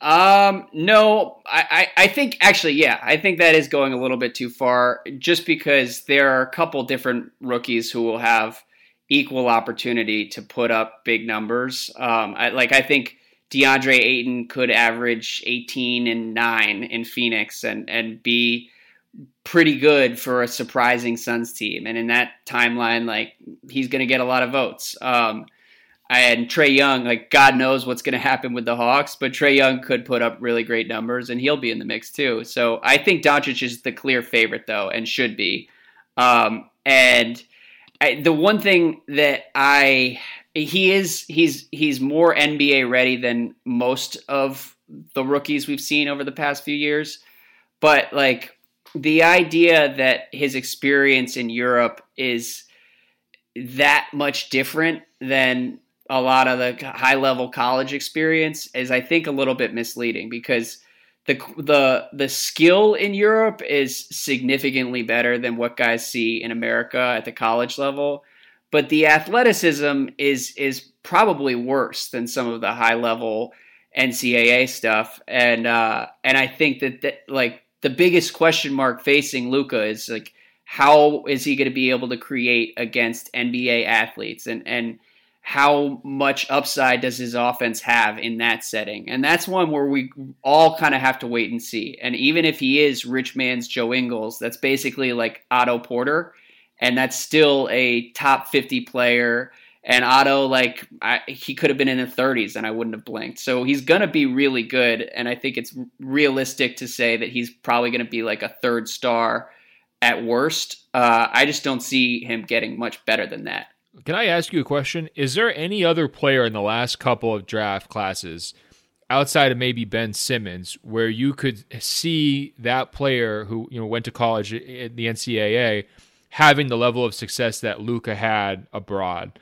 Um, no, I, I, I think actually, yeah, I think that is going a little bit too far, just because there are a couple different rookies who will have equal opportunity to put up big numbers. Um, I, like I think DeAndre Ayton could average eighteen and nine in Phoenix and, and be pretty good for a surprising Suns team. And in that timeline, like he's going to get a lot of votes. Um, and Trae Young, like God knows what's going to happen with the Hawks, but Trae Young could put up really great numbers and he'll be in the mix too. So I think Doncic is the clear favorite though, and should be. Um, and I, the one thing that I, he is, he's, he's more N B A ready than most of the rookies we've seen over the past few years. But like, the idea that his experience in Europe is that much different than a lot of the high-level college experience is, I think, a little bit misleading, because the the the skill in Europe is significantly better than what guys see in America at the college level. But the athleticism is is probably worse than some of the high-level N C A A stuff, and uh, and I think that, that like. The biggest question mark facing Luka is like, how is he going to be able to create against N B A athletes, and, and how much upside does his offense have in that setting? And that's one where we all kind of have to wait and see. And even if he is rich man's Joe Ingles, that's basically like Otto Porter, and that's still a top fifty player. And Otto, like, I, he could have been in the thirties, and I wouldn't have blinked. So he's going to be really good, and I think it's realistic to say that he's probably going to be like a third star at worst. Uh, I just don't see him getting much better than that. Can I ask you a question? Is there any other player in the last couple of draft classes, outside of maybe Ben Simmons, where you could see that player who, you know, went to college at the N C A A having the level of success that Luka had abroad?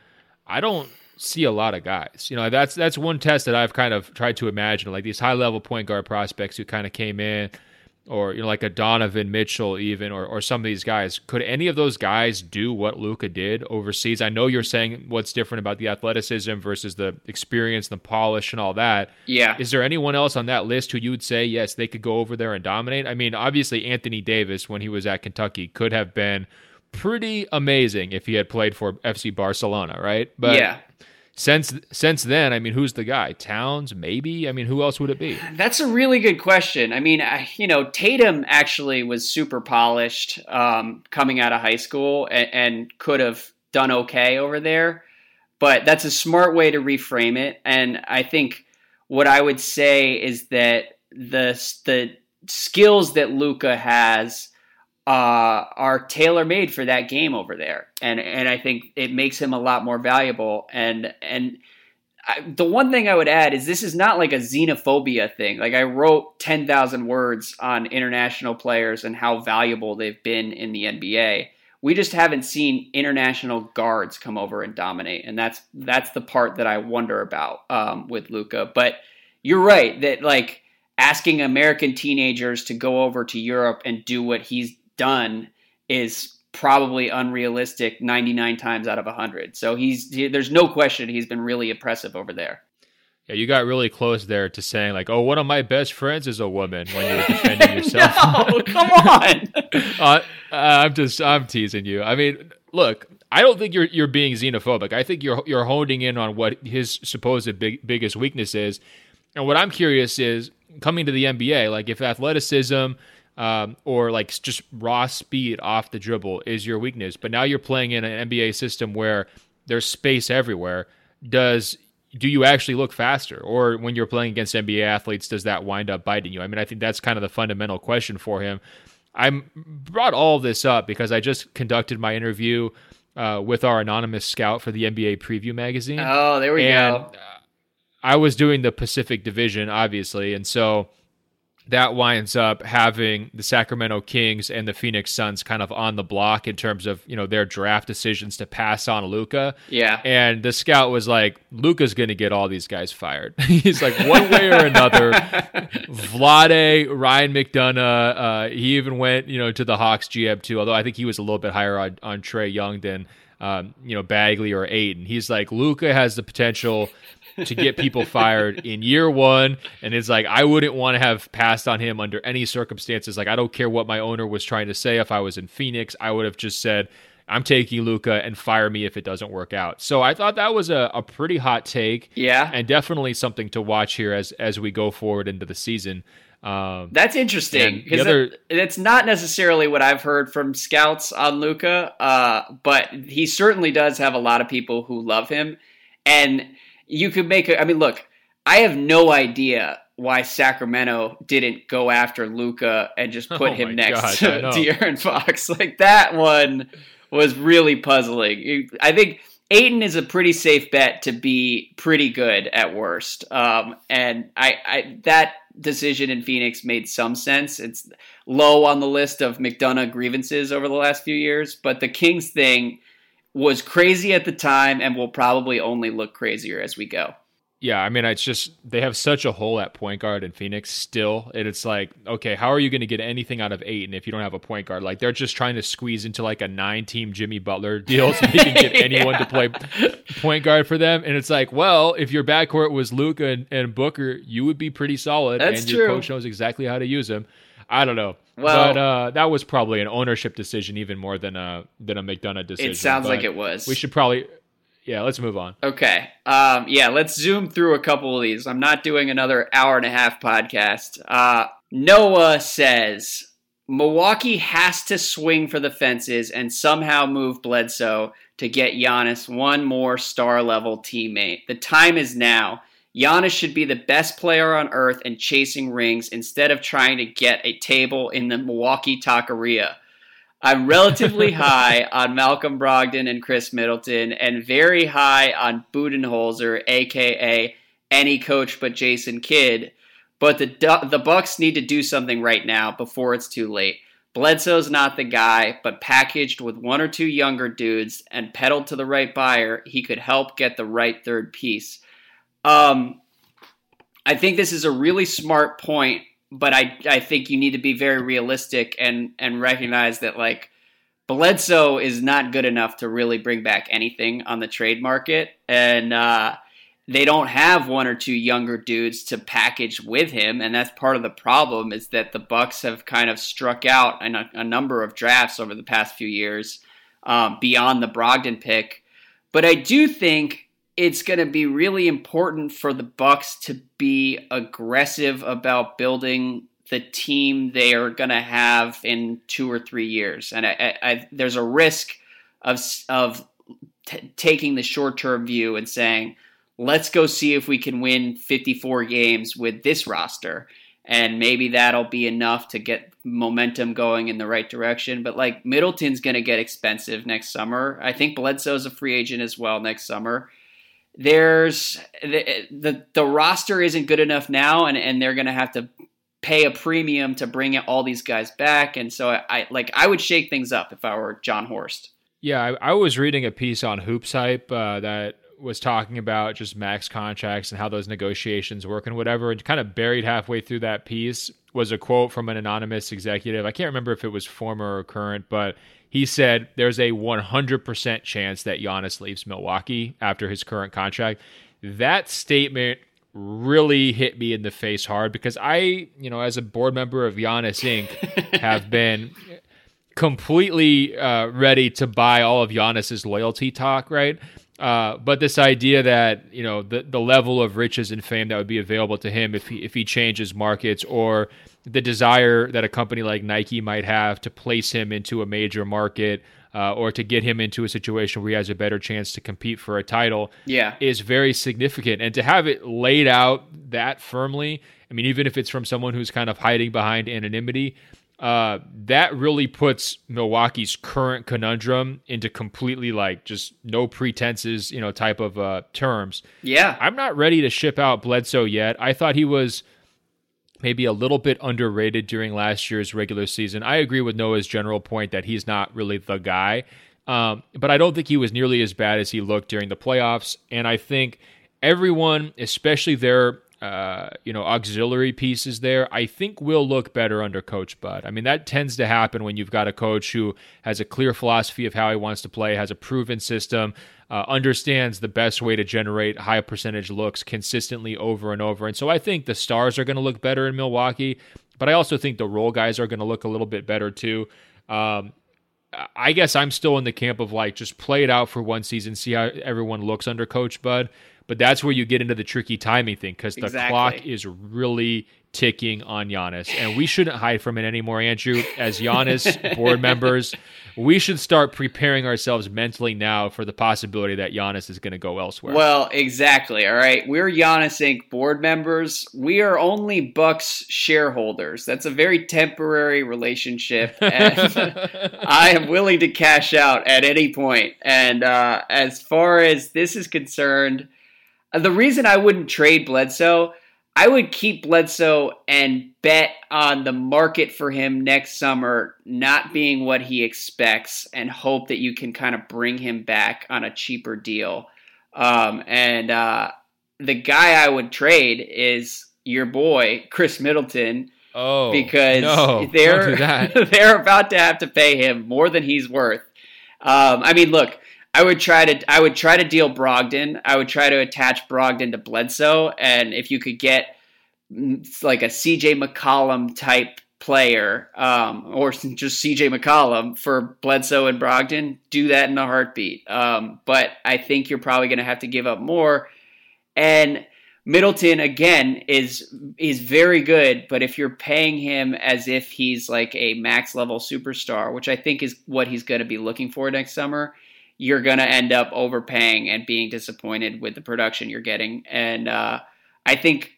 I don't see a lot of guys. You know, that's that's one test that I've kind of tried to imagine, like these high-level point guard prospects who kind of came in, or, you know, like a Donovan Mitchell even, or or some of these guys. Could any of those guys do what Luka did overseas? I know you're saying what's different about the athleticism versus the experience, the polish, and all that. Yeah. Is there anyone else on that list who you would say, yes, they could go over there and dominate? I mean, obviously Anthony Davis, when he was at Kentucky, could have been pretty amazing if he had played for F C Barcelona, right? But yeah. Since since then, I mean, who's the guy? Towns, maybe? I mean, who else would it be? That's a really good question. I mean, I, you know, Tatum actually was super polished um, coming out of high school and, and could have done okay over there. But that's a smart way to reframe it. And I think what I would say is that the the skills that Luka has Uh, are tailor-made for that game over there. And and I think it makes him a lot more valuable. And and I, the one thing I would add is this is not like a xenophobia thing. Like I wrote ten thousand words on international players and how valuable they've been in the N B A. We just haven't seen international guards come over and dominate. And that's that's the part that I wonder about um, with Luka. But you're right that like asking American teenagers to go over to Europe and do what he's done is probably unrealistic ninety-nine times out of one hundred. So he's he, there's no question he's been really impressive over there. Yeah, you got really close there to saying like, oh, one of my best friends is a woman when you were defending yourself. No, come on. uh, I'm just I'm teasing you. I mean, look, I don't think you're you're being xenophobic. I think you're you're honing in on what his supposed big, biggest weakness is. And what I'm curious is coming to the N B A, like if athleticism Um, or like just raw speed off the dribble is your weakness. But now you're playing in an N B A system where there's space everywhere. Does do you actually look faster? Or when you're playing against N B A athletes, does that wind up biting you? I mean, I think that's kind of the fundamental question for him. I brought all this up because I just conducted my interview uh, with our anonymous scout for the N B A Preview magazine. Oh, there we and, go. Uh, I was doing the Pacific Division, obviously, and so that winds up having the Sacramento Kings and the Phoenix Suns kind of on the block in terms of, you know, their draft decisions to pass on Luka. Yeah. And the scout was like, Luka's going to get all these guys fired. He's like, one way or another, Vlade, Ryan McDonough, uh, he even went, you know, to the Hawks G M too, although I think he was a little bit higher on, on Trae Young than, um, you know, Bagley or Ayton. He's like, Luka has the potential to get people fired in year one. And it's like, I wouldn't want to have passed on him under any circumstances. Like, I don't care what my owner was trying to say. If I was in Phoenix, I would have just said, I'm taking Luka and fire me if it doesn't work out. So I thought that was a, a pretty hot take. Yeah. And definitely something to watch here as, as we go forward into the season. Um, That's interesting. Because other... it's not necessarily what I've heard from scouts on Luka. Uh, but he certainly does have a lot of people who love him. And you could make a, I mean, look, I have no idea why Sacramento didn't go after Luka and just put oh him next God, to De'Aaron Fox. Like, that one was really puzzling. I think Ayton is a pretty safe bet to be pretty good at worst. Um, and I, I that decision in Phoenix made some sense. It's low on the list of McDonough grievances over the last few years, but the Kings thing was crazy at the time and will probably only look crazier as we go. Yeah, I mean, it's just, they have such a hole at point guard in Phoenix still. And it's like, okay, how are you going to get anything out of Ayton if you don't have a point guard? Like, they're just trying to squeeze into like a nine-team Jimmy Butler deal so they can get anyone yeah. to play point guard for them. And it's like, well, if your backcourt was Luka and, and Booker, you would be pretty solid. That's and true. Your coach knows exactly how to use them. I don't know. Well, but uh, that was probably an ownership decision even more than a than a McDonough decision. It sounds but like it was. We should probably, yeah, let's move on. Okay. Um, yeah, let's zoom through a couple of these. I'm not doing another hour and a half podcast. Uh, Noah says, Milwaukee has to swing for the fences and somehow move Bledsoe to get Giannis one more star-level teammate. The time is now. Giannis should be the best player on earth and chasing rings instead of trying to get a table in the Milwaukee Taqueria. I'm relatively high on Malcolm Brogdon and Chris Middleton and very high on Budenholzer, a k a any coach but Jason Kidd. But the, the Bucks need to do something right now before it's too late. Bledsoe's not the guy, but packaged with one or two younger dudes and peddled to the right buyer, he could help get the right third piece. Um, I think this is a really smart point, but I, I think you need to be very realistic and, and recognize that, like, Bledsoe is not good enough to really bring back anything on the trade market, and uh, they don't have one or two younger dudes to package with him, and that's part of the problem is that the Bucks have kind of struck out in a, a number of drafts over the past few years, um, beyond the Brogdon pick. But I do think it's going to be really important for the Bucks to be aggressive about building the team they are going to have in two or three years. And I, I, I, there's a risk of of t- taking the short-term view and saying, let's go see if we can win fifty-four games with this roster. And maybe that'll be enough to get momentum going in the right direction. But like Middleton's going to get expensive next summer. I think Bledsoe's a free agent as well next summer. There's the the, the roster isn't good enough now, and, and they're going to have to pay a premium to bring all these guys back. And so I, I like I would shake things up if I were John Horst. Yeah, I, I was reading a piece on Hoops Hype uh, that was talking about just max contracts and how those negotiations work and whatever. And kind of buried halfway through that piece was a quote from an anonymous executive. I can't remember if it was former or current, but he said there's a one hundred percent chance that Giannis leaves Milwaukee after his current contract. That statement really hit me in the face hard because I, you know, as a board member of Giannis Incorporated, have been completely uh, ready to buy all of Giannis's loyalty talk, right? Uh, but this idea that, you know, the, the level of riches and fame that would be available to him if he if he changes markets, or the desire that a company like Nike might have to place him into a major market uh, or to get him into a situation where he has a better chance to compete for a title, yeah, is very significant. And to have it laid out that firmly, I mean, even if it's from someone who's kind of hiding behind anonymity, Uh, that really puts Milwaukee's current conundrum into completely like just no pretenses, you know, type of uh, terms. Yeah. I'm not ready to ship out Bledsoe yet. I thought he was maybe a little bit underrated during last year's regular season. I agree with Noah's general point that he's not really the guy, um, but I don't think he was nearly as bad as he looked during the playoffs. And I think everyone, especially their Uh, you know, auxiliary pieces there, I think will look better under Coach Bud. I mean, that tends to happen when you've got a coach who has a clear philosophy of how he wants to play, has a proven system, uh, understands the best way to generate high percentage looks consistently over and over. And so I think the stars are going to look better in Milwaukee, but I also think the role guys are going to look a little bit better too. Um, I guess I'm still in the camp of like, just play it out for one season, see how everyone looks under Coach Bud. But that's where you get into the tricky timing thing, because the exactly. clock is really ticking on Giannis. And we shouldn't hide from it anymore, Andrew. As Giannis board members, we should start preparing ourselves mentally now for the possibility that Giannis is going to go elsewhere. Well, exactly. All right. We're Giannis Incorporated board members. We are only Bucks shareholders. That's a very temporary relationship. And I am willing to cash out at any point. And uh, as far as this is concerned, the reason I wouldn't trade Bledsoe, I would keep Bledsoe and bet on the market for him next summer not being what he expects, and hope that you can kind of bring him back on a cheaper deal. Um, and uh, the guy I would trade is your boy, Chris Middleton. Oh, because no, they're, do that. They're about to have to pay him more than he's worth. Um, I mean, look. I would try to I would try to deal Brogdon. I would try to attach Brogdon to Bledsoe, and if you could get like a C J McCollum type player, um, or just C J McCollum for Bledsoe and Brogdon, do that in a heartbeat. Um, but I think you're probably going to have to give up more. And Middleton again is is very good, but if you're paying him as if he's like a max level superstar, which I think is what he's going to be looking for next summer, you're going to end up overpaying and being disappointed with the production you're getting. And uh, I think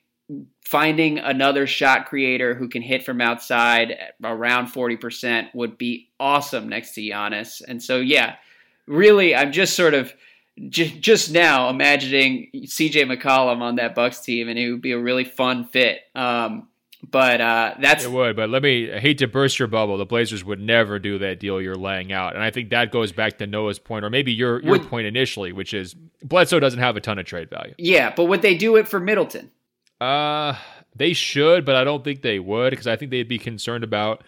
finding another shot creator who can hit from outside around forty percent would be awesome next to Giannis. And so, yeah, really, I'm just sort of j- just now imagining C J McCollum on that Bucks team, and it would be a really fun fit. Um But uh, that's it would. But let me I hate to burst your bubble. The Blazers would never do that deal you're laying out, and I think that goes back to Noah's point, or maybe your your would, point initially, which is Bledsoe doesn't have a ton of trade value. Yeah, but would they do it for Middleton? Uh, they should, but I don't think they would, because I think they'd be concerned about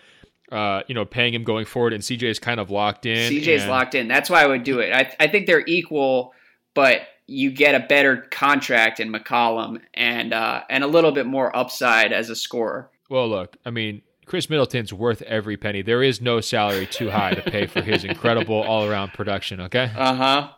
uh, you know, paying him going forward. And C J is kind of locked in. C J's and- locked in. That's why I would do it. I I think they're equal, but you get a better contract in McCollum and uh, and a little bit more upside as a scorer. Well, look, I mean, Chris Middleton's worth every penny. There is no salary too high to pay for his incredible all-around production, okay? Uh-huh.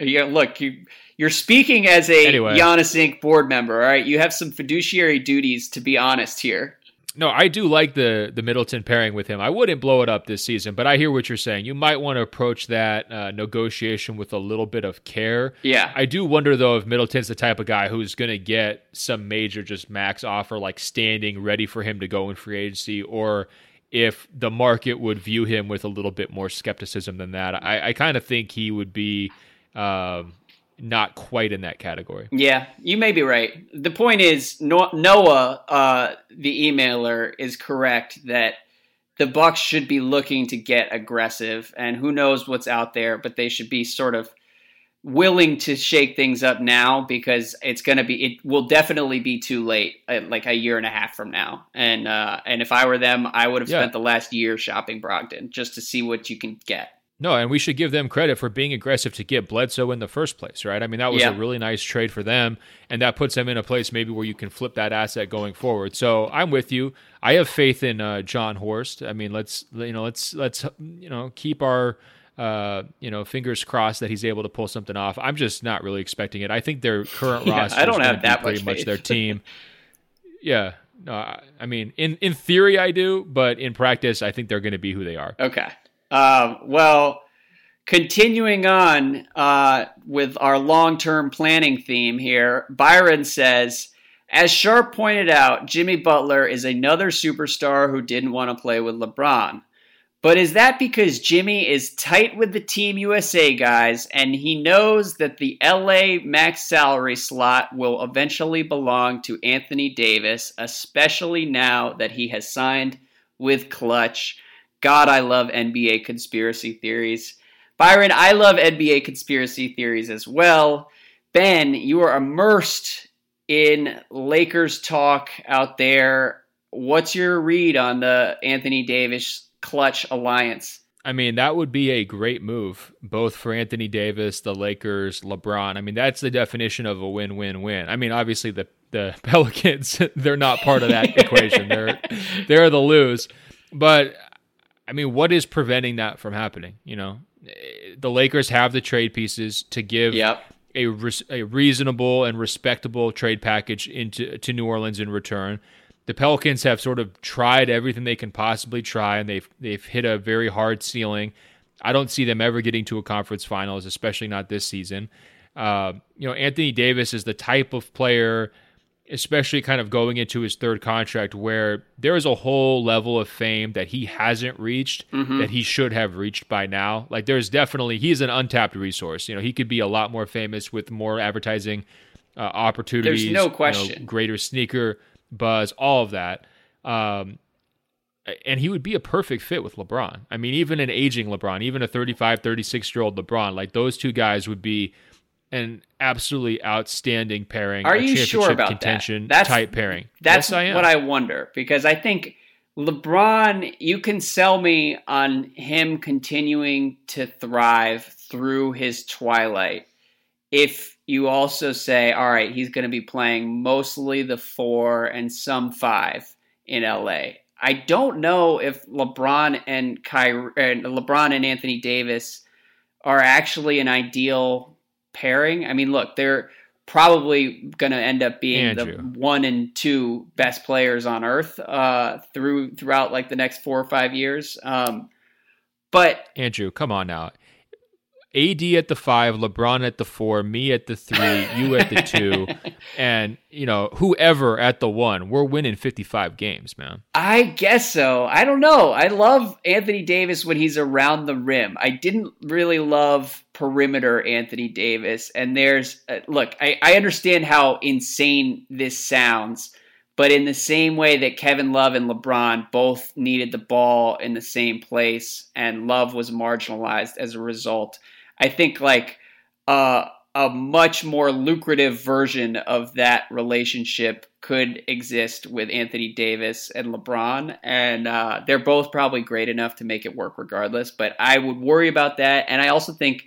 Yeah, look, you, you're speaking as a anyway. Giannis Incorporated board member, all right? You have some fiduciary duties, to be honest here. No, I do like the, the Middleton pairing with him. I wouldn't blow it up this season, but I hear what you're saying. You might want to approach that uh, negotiation with a little bit of care. Yeah. I do wonder, though, if Middleton's the type of guy who's going to get some major just max offer, like standing ready for him to go in free agency, or if the market would view him with a little bit more skepticism than that. I, I kind of think he would be um, not quite in that category. Yeah, you may be right. The point is, Noah, uh, the emailer, is correct that the Bucks should be looking to get aggressive, and who knows what's out there, but they should be sort of willing to shake things up now, because it's going to be, it will definitely be too late, like a year and a half from now. And, uh, and if I were them, I would have yeah. spent the last year shopping Brogdon just to see what you can get. No, and we should give them credit for being aggressive to get Bledsoe in the first place, right? I mean, that was yeah. a really nice trade for them, and that puts them in a place maybe where you can flip that asset going forward. So I'm with you. I have faith in uh, John Horst. I mean, let's you know, let's let's you know, keep our uh, you know, fingers crossed that he's able to pull something off. I'm just not really expecting it. I think their current yeah, roster I don't is have that pretty much, much their team. yeah, no, I mean, in in theory I do, but in practice I think they're going to be who they are. Okay. Uh, well, continuing on uh, with our long-term planning theme here, Byron says, as Sharp pointed out, Jimmy Butler is another superstar who didn't want to play with LeBron. But is that because Jimmy is tight with the Team U S A guys and he knows that the L A max salary slot will eventually belong to Anthony Davis, especially now that he has signed with Clutch? God, I love N B A conspiracy theories. Byron, I love N B A conspiracy theories as well. Ben, you are immersed in Lakers talk out there. What's your read on the Anthony Davis Clutch alliance? I mean, that would be a great move, both for Anthony Davis, the Lakers, LeBron. I mean, that's the definition of a win-win-win. I mean, obviously, the, the Pelicans, they're not part of that equation. They're, they're the lose. But I mean, what is preventing that from happening? You know, the Lakers have the trade pieces to give yep. a re- a reasonable and respectable trade package into to New Orleans in return. The Pelicans have sort of tried everything they can possibly try, and they've they've hit a very hard ceiling. I don't see them ever getting to a conference finals, especially not this season. Uh, you know, Anthony Davis is the type of player, especially kind of going into his third contract, where there is a whole level of fame that he hasn't reached mm-hmm. that he should have reached by now. Like, there's definitely, he's an untapped resource. You know, he could be a lot more famous with more advertising uh, opportunities. There's no question. You know, greater sneaker buzz, all of that. Um, and he would be a perfect fit with LeBron. I mean, even an aging LeBron, even a thirty-five, thirty-six-year-old LeBron, like those two guys would be an absolutely outstanding pairing. Are you sure about contention that? That's, type pairing. That's yes, I what I wonder, because I think LeBron, you can sell me on him continuing to thrive through his twilight if you also say, all right, he's going to be playing mostly the four and some five in L A. I don't know if LeBron and Kyrie, LeBron and Anthony Davis are actually an ideal pairing. I mean, look, they're probably going to end up being Andrew. the one and two best players on earth uh, through throughout like the next four or five years. Um, but Andrew, come on now. A D at the five, LeBron at the four, me at the three, you at the two, and you know, whoever at the one. We're winning fifty-five games, man. I guess so. I don't know. I love Anthony Davis when he's around the rim. I didn't really love perimeter Anthony Davis. And there's uh, look, I, I understand how insane this sounds, but in the same way that Kevin Love and LeBron both needed the ball in the same place, and Love was marginalized as a result. I think like uh, a much more lucrative version of that relationship could exist with Anthony Davis and LeBron, and uh, they're both probably great enough to make it work regardless, but I would worry about that. And I also think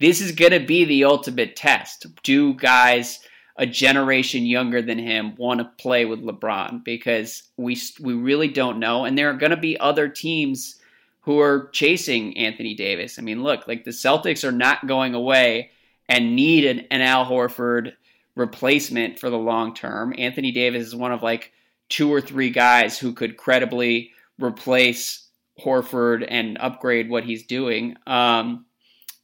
this is going to be the ultimate test. Do guys a generation younger than him want to play with LeBron, because we we really don't know. And there are going to be other teams who are chasing Anthony Davis. I mean, look, like the Celtics are not going away and need an, an Al Horford replacement for the long term. Anthony Davis is one of like two or three guys who could credibly replace Horford and upgrade what he's doing. Um,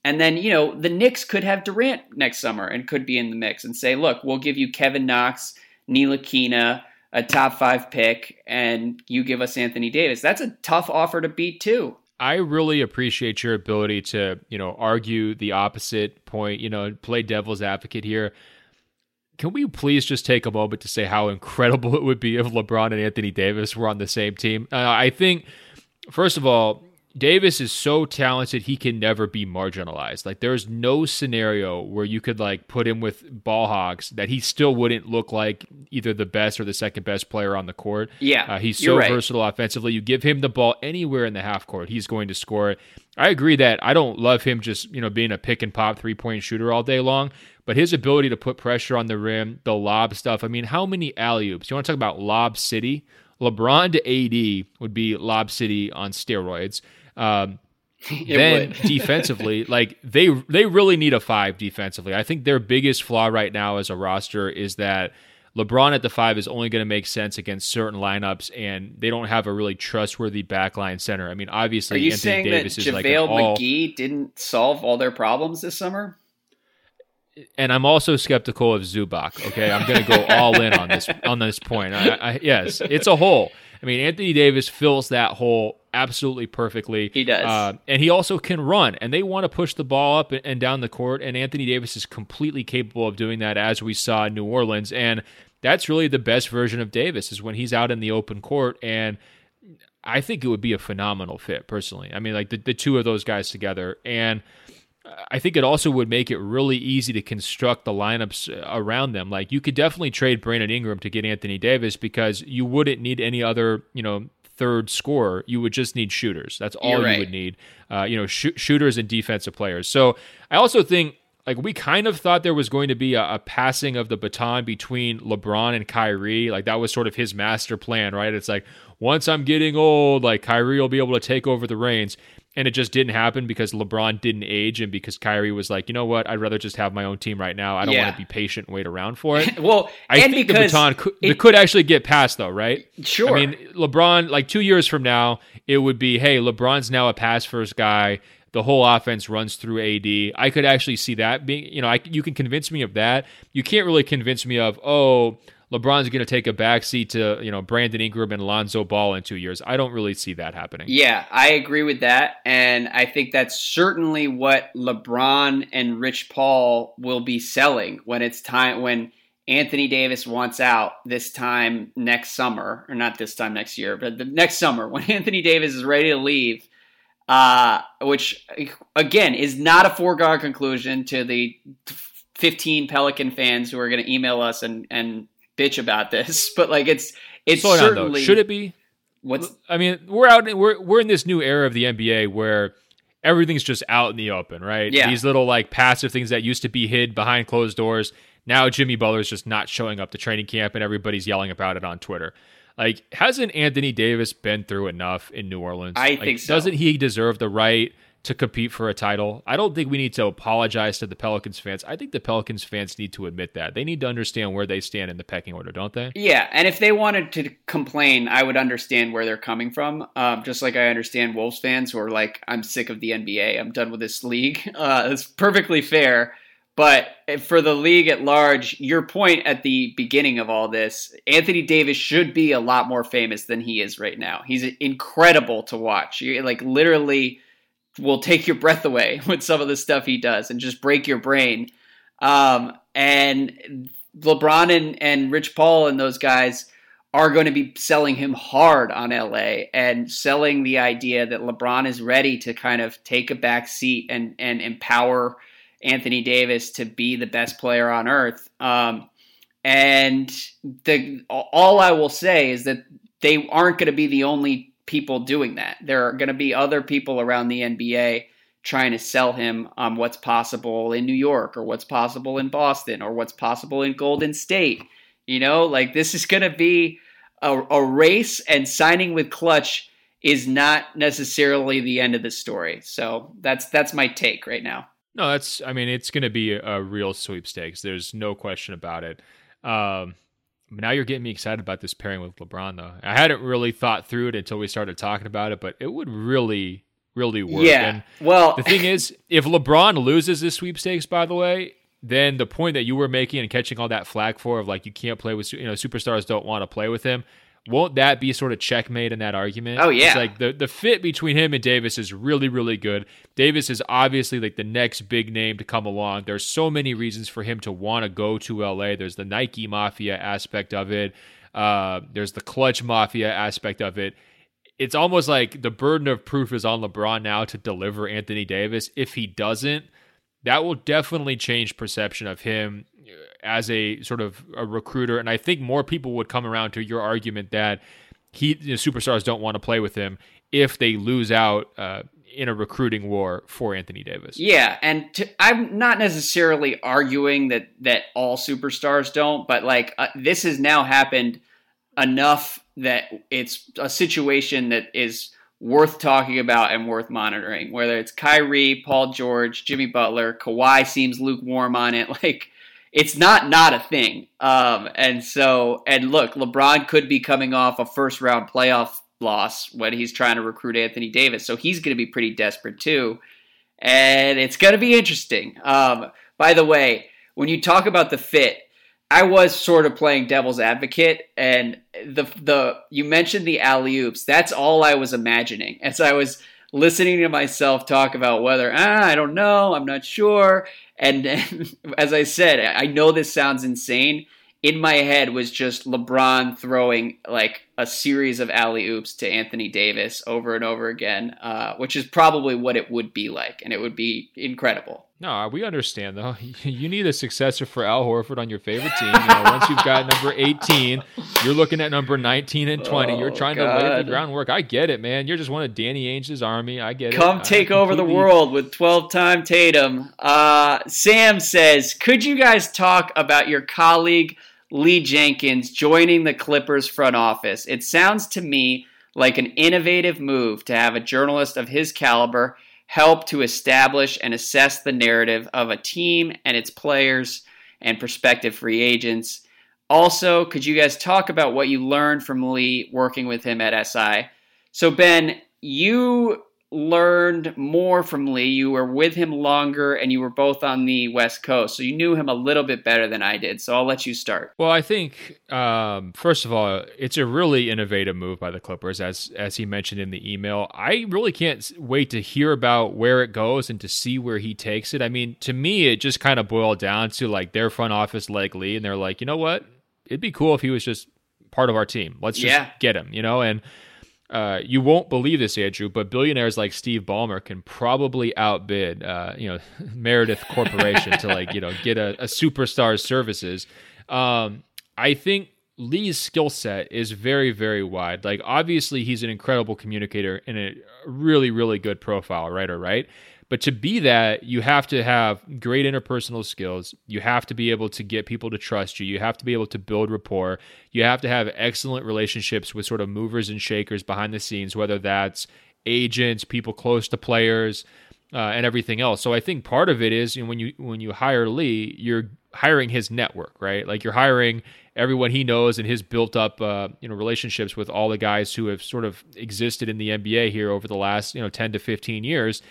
and then, you know, the Knicks could have Durant next summer and could be in the mix and say, look, we'll give you Kevin Knox, Nikola Kina, a top five pick, and you give us Anthony Davis. That's a tough offer to beat too. I really appreciate your ability to, you know, argue the opposite point, you know, play devil's advocate here. Can we please just take a moment to say how incredible it would be if LeBron and Anthony Davis were on the same team? Uh, I think, first of all, Davis is so talented, he can never be marginalized. Like, there's no scenario where you could, like, put him with ball hogs that he still wouldn't look like either the best or the second best player on the court. Yeah, uh, he's so right. versatile offensively. You give him the ball anywhere in the half court, he's going to score. I agree that I don't love him just, you know, being a pick and pop three-point shooter all day long, but his ability to put pressure on the rim, the lob stuff. I mean, how many alley-oops? You want to talk about lob city? LeBron to A D would be lob city on steroids. Um, then defensively, like they they really need a five defensively. I think their biggest flaw right now as a roster is that LeBron at the five is only going to make sense against certain lineups, and they don't have a really trustworthy backline center. I mean, obviously, Anthony Davis Are you Anthony saying that JaVale like McGee all... didn't solve all their problems this summer? And I'm also skeptical of Zubac. Okay, I'm going to go all in on this on this point. I, I, yes, it's a hole. I mean, Anthony Davis fills that hole absolutely perfectly. He does. Uh, and he also can run, and they want to push the ball up and down the court, and Anthony Davis is completely capable of doing that, as we saw in New Orleans. And that's really the best version of Davis, is when he's out in the open court, and I think it would be a phenomenal fit, personally. I mean, like the, the two of those guys together. And I think it also would make it really easy to construct the lineups around them. Like, you could definitely trade Brandon Ingram to get Anthony Davis, because you wouldn't need any other, you know, third scorer. You would just need shooters. That's all You're right. you would need, uh, you know, sh- shooters and defensive players. So I also think, like, we kind of thought there was going to be a, a passing of the baton between LeBron and Kyrie. Like, that was sort of his master plan, right? It's like, once I'm getting old, like, Kyrie will be able to take over the reins. And it just didn't happen, because LeBron didn't age, and because Kyrie was like, you know what, I'd rather just have my own team right now. I don't yeah. want to be patient and wait around for it. well, I and think the baton could, it, could actually get passed, though, right? Sure. I mean, LeBron, like two years from now, it would be, hey, LeBron's now a pass-first guy. The whole offense runs through A D. I could actually see that being, you know, I, you can convince me of that. You can't really convince me of, oh, LeBron's going to take a backseat to, you know, Brandon Ingram and Lonzo Ball in two years. I don't really see that happening. Yeah, I agree with that. And I think that's certainly what LeBron and Rich Paul will be selling when it's time, when Anthony Davis wants out this time next summer, or not this time next year, but the next summer when Anthony Davis is ready to leave, uh, which again is not a foregone conclusion to the fifteen Pelican fans who are going to email us and, and, bitch about this, but like it's it's Slow certainly down, though. Should it be? What's I mean, we're out we're we're in this new era of the N B A where everything's just out in the open, right? Yeah. These little like passive things that used to be hid behind closed doors. Now Jimmy Butler's just not showing up to training camp, and everybody's yelling about it on Twitter. Like, hasn't Anthony Davis been through enough in New Orleans? I like, think so. Doesn't he deserve the right to compete for a title? I don't think we need to apologize to the Pelicans fans. I think the Pelicans fans need to admit that. They need to understand where they stand in the pecking order, don't they? Yeah, and if they wanted to complain, I would understand where they're coming from, um, just like I understand Wolves fans who are like, I'm sick of the N B A. I'm done with this league. Uh, it's perfectly fair, but for the league at large, your point at the beginning of all this, Anthony Davis should be a lot more famous than he is right now. He's incredible to watch. You're, like, literally will take your breath away with some of the stuff he does and just break your brain. Um, and LeBron and, and Rich Paul and those guys are going to be selling him hard on L A and selling the idea that LeBron is ready to kind of take a back seat and, and empower Anthony Davis to be the best player on earth. Um, and the, all I will say is that they aren't going to be the only people doing that. There are going to be other people around the N B A trying to sell him on what's possible in New York or what's possible in Boston or what's possible in Golden State. You know, like this is going to be a, a race, and signing with Clutch is not necessarily the end of the story. So that's that's my take right now. No, that's I mean, it's going to be a, a real sweepstakes. There's no question about it. Um, now you're getting me excited about this pairing with LeBron, though. I hadn't really thought through it until we started talking about it, but it would really, really work. Yeah. And well, the thing is, if LeBron loses this sweepstakes, by the way, then the point that you were making and catching all that flack for of like, you can't play with, you know, superstars don't want to play with him. Won't that be sort of checkmate in that argument? Oh, yeah. It's like the, the fit between him and Davis is really, really good. Davis is obviously like the next big name to come along. There's so many reasons for him to want to go to L A. There's the Nike mafia aspect of it. Uh, there's the Clutch mafia aspect of it. It's almost like the burden of proof is on LeBron now to deliver Anthony Davis. If he doesn't, that will definitely change perception of him as a sort of a recruiter. And I think more people would come around to your argument that he, you know, superstars don't want to play with him if they lose out uh, in a recruiting war for Anthony Davis. Yeah. And to, I'm not necessarily arguing that, that all superstars don't, but like uh, this has now happened enough that it's a situation that is worth talking about and worth monitoring, whether it's Kyrie, Paul George, Jimmy Butler, Kawhi seems lukewarm on it. Like it's not, not a thing. Um, and so, and look, LeBron could be coming off a first round playoff loss when he's trying to recruit Anthony Davis. So he's going to be pretty desperate too. And it's going to be interesting. Um, by the way, when you talk about the fit, I was sort of playing devil's advocate, and the the you mentioned the alley-oops. That's all I was imagining as I was listening to myself talk about whether, ah, I don't know, I'm not sure. And, and as I said, I know this sounds insane. In my head was just LeBron throwing like a series of alley-oops to Anthony Davis over and over again, uh, which is probably what it would be like, and it would be incredible. No, we understand, though. You need a successor for Al Horford on your favorite team. You know, once you've got number eighteen, you're looking at number nineteen and twenty. You're trying oh, to lay the groundwork. I get it, man. You're just one of Danny Ainge's army. I get Come it. Come take I over completely... the world with twelve-time Tatum. Uh, Sam says, could you guys talk about your colleague Lee Jenkins joining the Clippers front office? It sounds to me like an innovative move to have a journalist of his caliber help to establish and assess the narrative of a team and its players and prospective free agents. Also, could you guys talk about what you learned from Lee working with him at S I? So, Ben, you learned more from Lee. You were with him longer, and you were both on the West Coast, so you knew him a little bit better than I did, so I'll let you start. Well, I think, um, first of all, it's a really innovative move by the Clippers, as as he mentioned in the email. I really can't wait to hear about where it goes and to see where he takes it. I mean, to me, it just kind of boiled down to, like, their front office like Lee, and they're like, you know what? It'd be cool if he was just part of our team. Let's just yeah. get him, you know? And Uh, you won't believe this, Andrew, but billionaires like Steve Ballmer can probably outbid, uh, you know, Meredith Corporation to like, you know, get a, a superstar's services. Um, I think Lee's skill set is very, very wide. Like, obviously, he's an incredible communicator and a really, really good profile writer, right? But to be that, you have to have great interpersonal skills. You have to be able to get people to trust you. You have to be able to build rapport. You have to have excellent relationships with sort of movers and shakers behind the scenes, whether that's agents, people close to players, uh, and everything else. So I think part of it is, you know, when you when you hire Lee, you're hiring his network, right? Like you're hiring everyone he knows and his built up uh, you know, relationships with all the guys who have sort of existed in the N B A here over the last, you know, ten to fifteen years.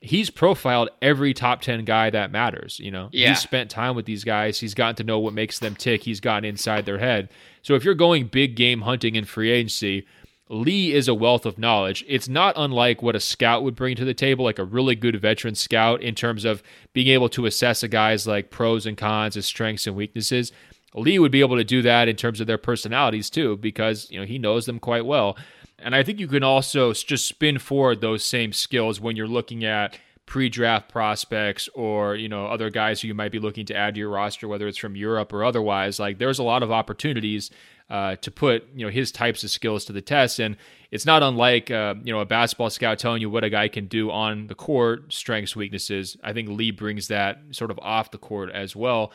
He's profiled every top ten guy that matters. You know, yeah. He's spent time with these guys. He's gotten to know what makes them tick. He's gotten inside their head. So if you're going big game hunting in free agency, Lee is a wealth of knowledge. It's not unlike what a scout would bring to the table, like a really good veteran scout in terms of being able to assess a guy's like pros and cons, his strengths and weaknesses. Lee would be able to do that in terms of their personalities too, because, you know, he knows them quite well. And I think you can also just spin forward those same skills when you're looking at pre-draft prospects or, you know, other guys who you might be looking to add to your roster, whether it's from Europe or otherwise. Like, there's a lot of opportunities uh, to put, you know, his types of skills to the test. And it's not unlike, uh, you know, a basketball scout telling you what a guy can do on the court, strengths, weaknesses. I think Lee brings that sort of off the court as well.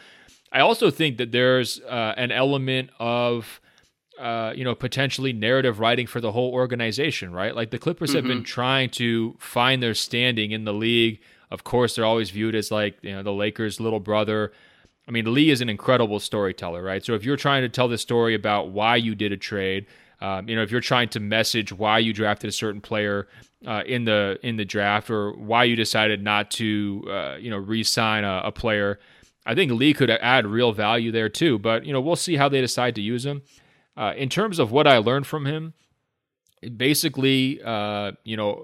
I also think that there's uh, an element of, uh, you know, potentially narrative writing for the whole organization, right? Like the Clippers mm-hmm. have been trying to find their standing in the league. Of course, they're always viewed as like, you know, the Lakers' little brother. I mean, Lee is an incredible storyteller, right? So if you're trying to tell the story about why you did a trade, um, you know, if you're trying to message why you drafted a certain player uh, in the in the draft, or why you decided not to, uh, you know, re-sign a, a player, I think Lee could add real value there too. But, you know, we'll see how they decide to use him. Uh, in terms of what I learned from him, basically, uh, you know,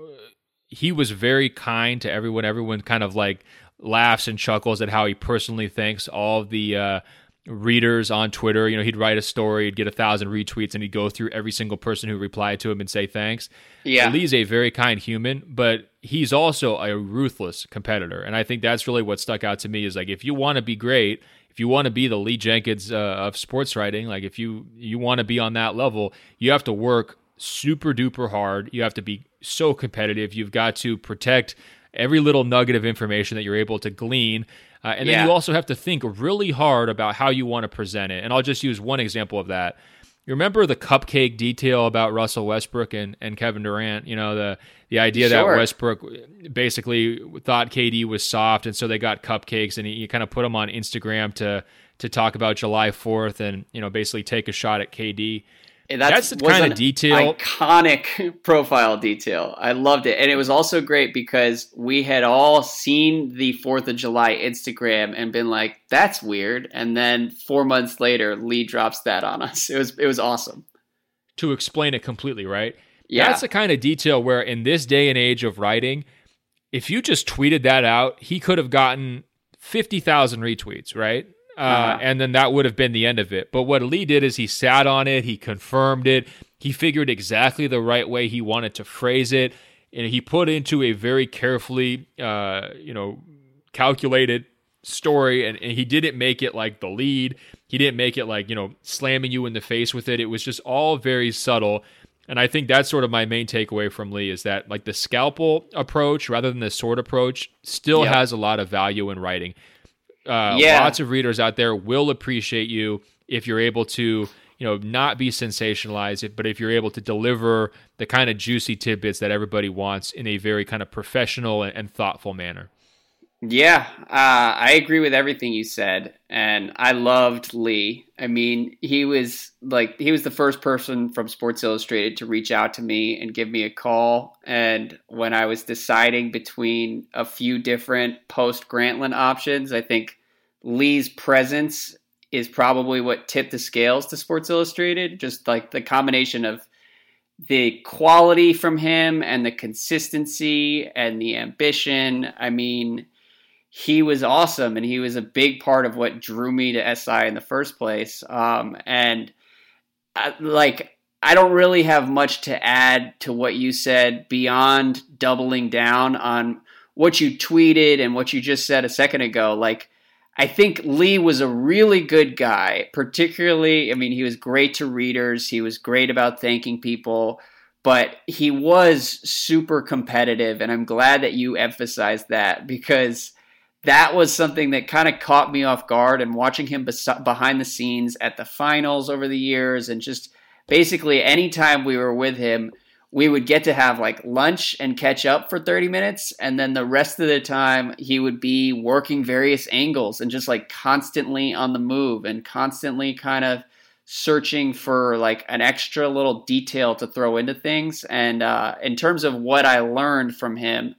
he was very kind to everyone. Everyone kind of like laughs and chuckles at how he personally thanks all the uh, readers on Twitter. You know, he'd write a story, he'd get a thousand retweets, and he'd go through every single person who replied to him and say thanks. Yeah. Lee's a very kind human, but he's also a ruthless competitor. And I think that's really what stuck out to me is like, if you want to be great, if you want to be the Lee Jenkins uh, of sports writing, like if you, you want to be on that level, you have to work super duper hard. You have to be so competitive. You've got to protect every little nugget of information that you're able to glean. Uh, and yeah. then you also have to think really hard about how you want to present it. And I'll just use one example of that. You remember the cupcake detail about Russell Westbrook and, and Kevin Durant? You know, the, the idea sure. that Westbrook basically thought K D was soft, and so they got cupcakes, and he, he kind of put them on Instagram to to talk about July fourth and, you know, basically take a shot at K D. And that's, that's the kind of detail. Iconic profile detail. I loved it. And it was also great because we had all seen the fourth of July Instagram and been like, that's weird. And then four months later, Lee drops that on us. It was it was awesome. To explain it completely, right? Yeah. That's the kind of detail where in this day and age of writing, if you just tweeted that out, he could have gotten fifty thousand retweets, right? Uh, uh-huh. And then that would have been the end of it. But what Lee did is he sat on it. He confirmed it. He figured exactly the right way he wanted to phrase it. And he put into a very carefully, uh, you know, calculated story. And, and he didn't make it like the lead. He didn't make it like, you know, slamming you in the face with it. It was just all very subtle. And I think that's sort of my main takeaway from Lee is that like the scalpel approach rather than the sword approach still yep. has a lot of value in writing. Uh, yeah. Lots of readers out there will appreciate you if you're able to, you know, not be sensationalized, but if you're able to deliver the kind of juicy tidbits that everybody wants in a very kind of professional and, and thoughtful manner. Yeah, uh, I agree with everything you said, and I loved Lee. I mean, he was like he was the first person from Sports Illustrated to reach out to me and give me a call. And when I was deciding between a few different post-Grantland options, I think Lee's presence is probably what tipped the scales to Sports Illustrated. Just like the combination of the quality from him and the consistency and the ambition. I mean, he was awesome, and he was a big part of what drew me to S I in the first place. Um, and I, like, I don't really have much to add to what you said beyond doubling down on what you tweeted and what you just said a second ago. Like, I think Lee was a really good guy, particularly, I mean, he was great to readers. He was great about thanking people, but he was super competitive. And I'm glad that you emphasized that, because that was something that kind of caught me off guard, and watching him bes- behind the scenes at the finals over the years, and just basically any time we were with him, we would get to have like lunch and catch up for thirty minutes. And then the rest of the time he would be working various angles and just like constantly on the move and constantly kind of searching for like an extra little detail to throw into things. And uh, in terms of what I learned from him,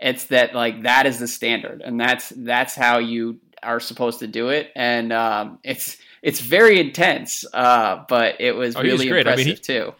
it's that like that is the standard, and that's that's how you are supposed to do it. And um, it's it's very intense, uh, but it was oh, really great. impressive I mean, he, too.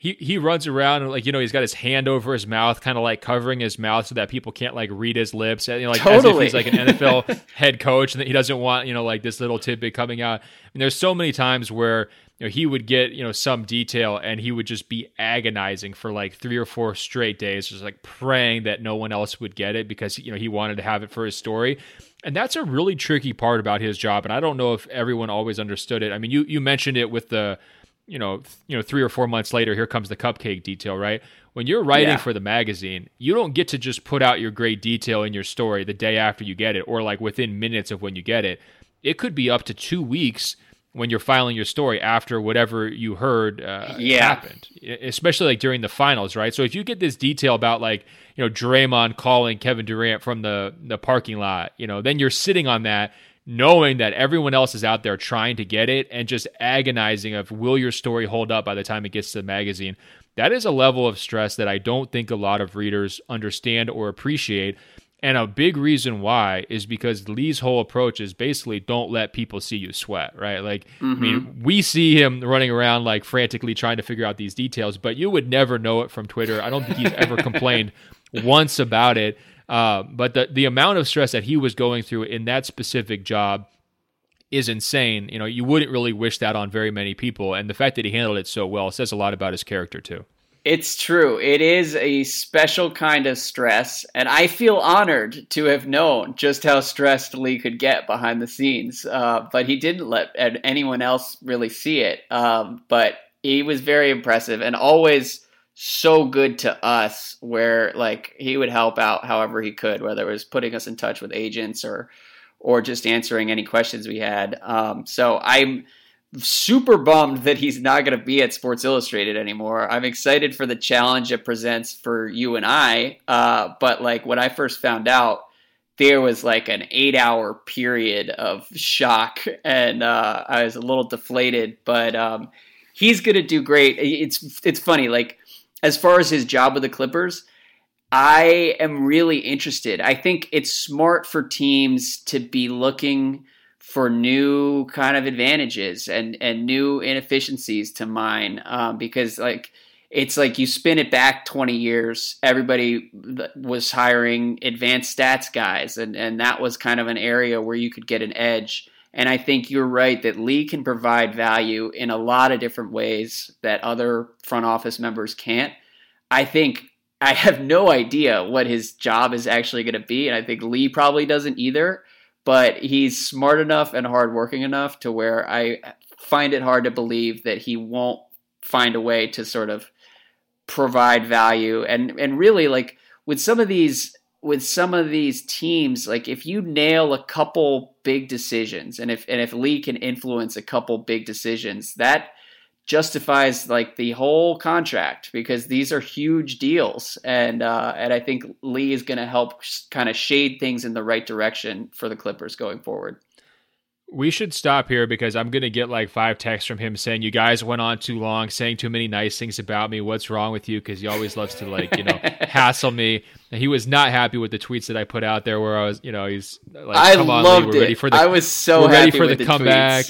He he runs around and like you know he's got his hand over his mouth, kind of like covering his mouth so that people can't like read his lips. You know, like totally. As if he's like an N F L head coach, and that he doesn't want you know like this little tidbit coming out. And there's so many times where you know, he would get, you know, some detail and he would just be agonizing for like three or four straight days, just like praying that no one else would get it because, you know, he wanted to have it for his story. And that's a really tricky part about his job. And I don't know if everyone always understood it. I mean, you, you mentioned it with the, you know, th- you know, three or four months later, here comes the cupcake detail, right? When you're writing yeah. for the magazine, you don't get to just put out your great detail in your story the day after you get it, or like within minutes of when you get it. It could be up to two weeks when you're filing your story after whatever you heard uh, yeah. happened, especially like during the finals, right? So if you get this detail about like, you know, Draymond calling Kevin Durant from the, the parking lot, you know, then you're sitting on that knowing that everyone else is out there trying to get it and just agonizing of will your story hold up by the time it gets to the magazine. That is a level of stress that I don't think a lot of readers understand or appreciate. And a big reason why is because Lee's whole approach is basically don't let people see you sweat, right? Like, mm-hmm. I mean, we see him running around like frantically trying to figure out these details, but you would never know it from Twitter. I don't think he's ever complained once about it. Uh, but the, the amount of stress that he was going through in that specific job is insane. You know, you wouldn't really wish that on very many people. And the fact that he handled it so well says a lot about his character too. It's true. It is a special kind of stress, and I feel honored to have known just how stressed Lee could get behind the scenes, uh, but he didn't let anyone else really see it, um, but he was very impressive and always so good to us where like he would help out however he could, whether it was putting us in touch with agents or, or just answering any questions we had. Um, so I'm super bummed that he's not going to be at Sports Illustrated anymore. I'm excited for the challenge it presents for you and I. Uh, but like when I first found out, there was like an eight hour period of shock and uh, I was a little deflated, but um, he's going to do great. It's, it's funny. Like as far as his job with the Clippers, I am really interested. I think it's smart for teams to be looking for new kind of advantages and, and new inefficiencies to mine. Um, because like, it's like you spin it back twenty years, everybody was hiring advanced stats guys. And, and that was kind of an area where you could get an edge. And I think you're right that Lee can provide value in a lot of different ways that other front office members can't. I think I have no idea what his job is actually going to be. And I think Lee probably doesn't either. But he's smart enough and hardworking enough to where I find it hard to believe that he won't find a way to sort of provide value. And and really, like with some of these with some of these teams, like if you nail a couple big decisions, and if and if Lee can influence a couple big decisions, that justifies like the whole contract because these are huge deals. And, uh, and I think Lee is going to help sh- kind of shade things in the right direction for the Clippers going forward. We should stop here because I'm going to get like five texts from him saying, you guys went on too long, saying too many nice things about me. What's wrong with you? Because he always loves to like, you know, hassle me. And he was not happy with the tweets that I put out there where I was, you know, he's like, I come on, loved Lee, we're it. Ready for the, I was so we're happy ready for with the, the comeback.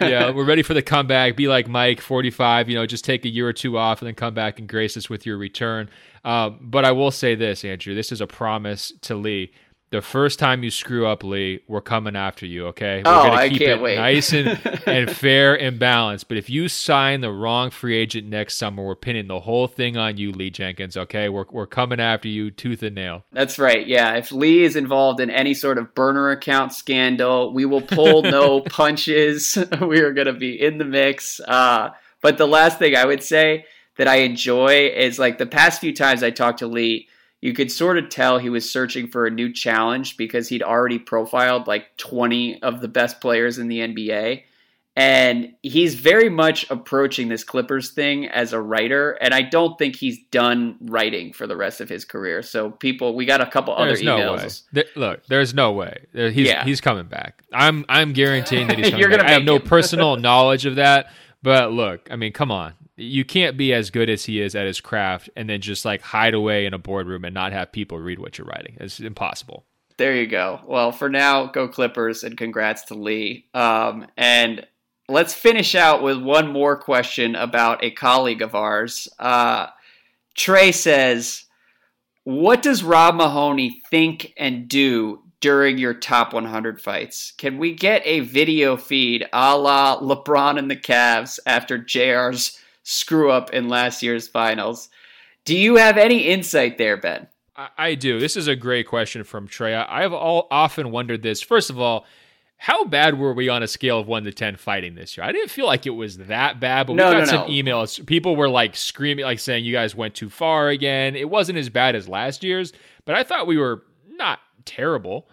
Yeah, we're ready for the comeback. Be like Mike, forty-five, you know, just take a year or two off and then come back and grace us with your return. Um, but I will say this, Andrew, this is a promise to Lee. The first time you screw up, Lee, we're coming after you, okay? We're oh, gonna keep I can't it wait. nice and, and fair and balanced. But if you sign the wrong free agent next summer, we're pinning the whole thing on you, Lee Jenkins, okay? We're we're coming after you tooth and nail. That's right, yeah. If Lee is involved in any sort of burner account scandal, we will pull no punches. We are going to be in the mix. Uh, but the last thing I would say that I enjoy is like the past few times I talked to Lee, you could sort of tell he was searching for a new challenge because he'd already profiled like twenty of the best players in the N B A. And he's very much approaching this Clippers thing as a writer. And I don't think he's done writing for the rest of his career. So people, we got a couple there's other emails. No way. There, look, there's no way. He's, yeah. he's coming back. I'm I'm guaranteeing that he's coming You're back. I have him. no personal knowledge of that. But look, I mean, come on. You can't be as good as he is at his craft and then just like hide away in a boardroom and not have people read what you're writing. It's impossible. There you go. Well, for now, go Clippers and congrats to Lee. Um, and let's finish out with one more question about a colleague of ours. Uh, Trey says, what does Rob Mahoney think and do during your top one hundred fights? Can we get a video feed a la LeBron and the Cavs after J R's screw up in last year's finals? Do you have any insight there, Ben? I do. This is a great question from Trey. I've all often wondered this. First of all, how bad were we on a scale of one to ten fighting this year? I didn't feel like it was that bad, but no, we got no, some no. emails. People were like screaming, like saying you guys went too far again. It wasn't as bad as last year's, but I thought we were not terrible.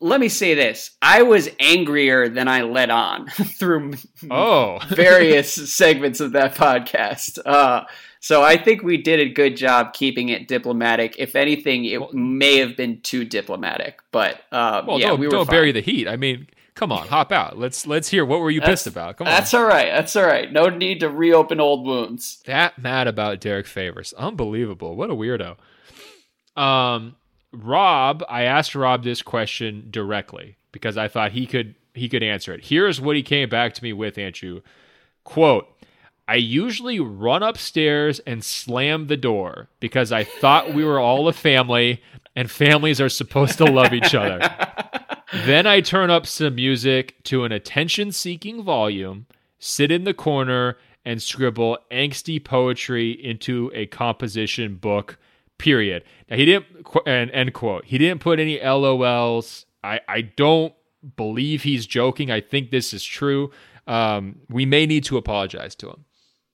Let me say this. I was angrier than I let on through oh. various segments of that podcast. Uh, so I think we did a good job keeping it diplomatic. If anything, it well, may have been too diplomatic, but um, well, yeah, don't, we were don't fine. bury the heat. I mean, come on, hop out. Let's let's hear. What were you that's, pissed about? Come on. That's all right. That's all right. No need to reopen old wounds. That mad about Derek Favors. Unbelievable. What a weirdo. Um. Rob, I asked Rob this question directly because I thought he could he could answer it. Here's what he came back to me with, Andrew. Quote, I usually run upstairs and slam the door because I thought we were all a family and families are supposed to love each other. Then I turn up some music to an attention-seeking volume, sit in the corner, and scribble angsty poetry into a composition book. Period. Now he didn't, and end quote. He didn't put any L O Ls. I, I don't believe he's joking. I think this is true. Um, we may need to apologize to him.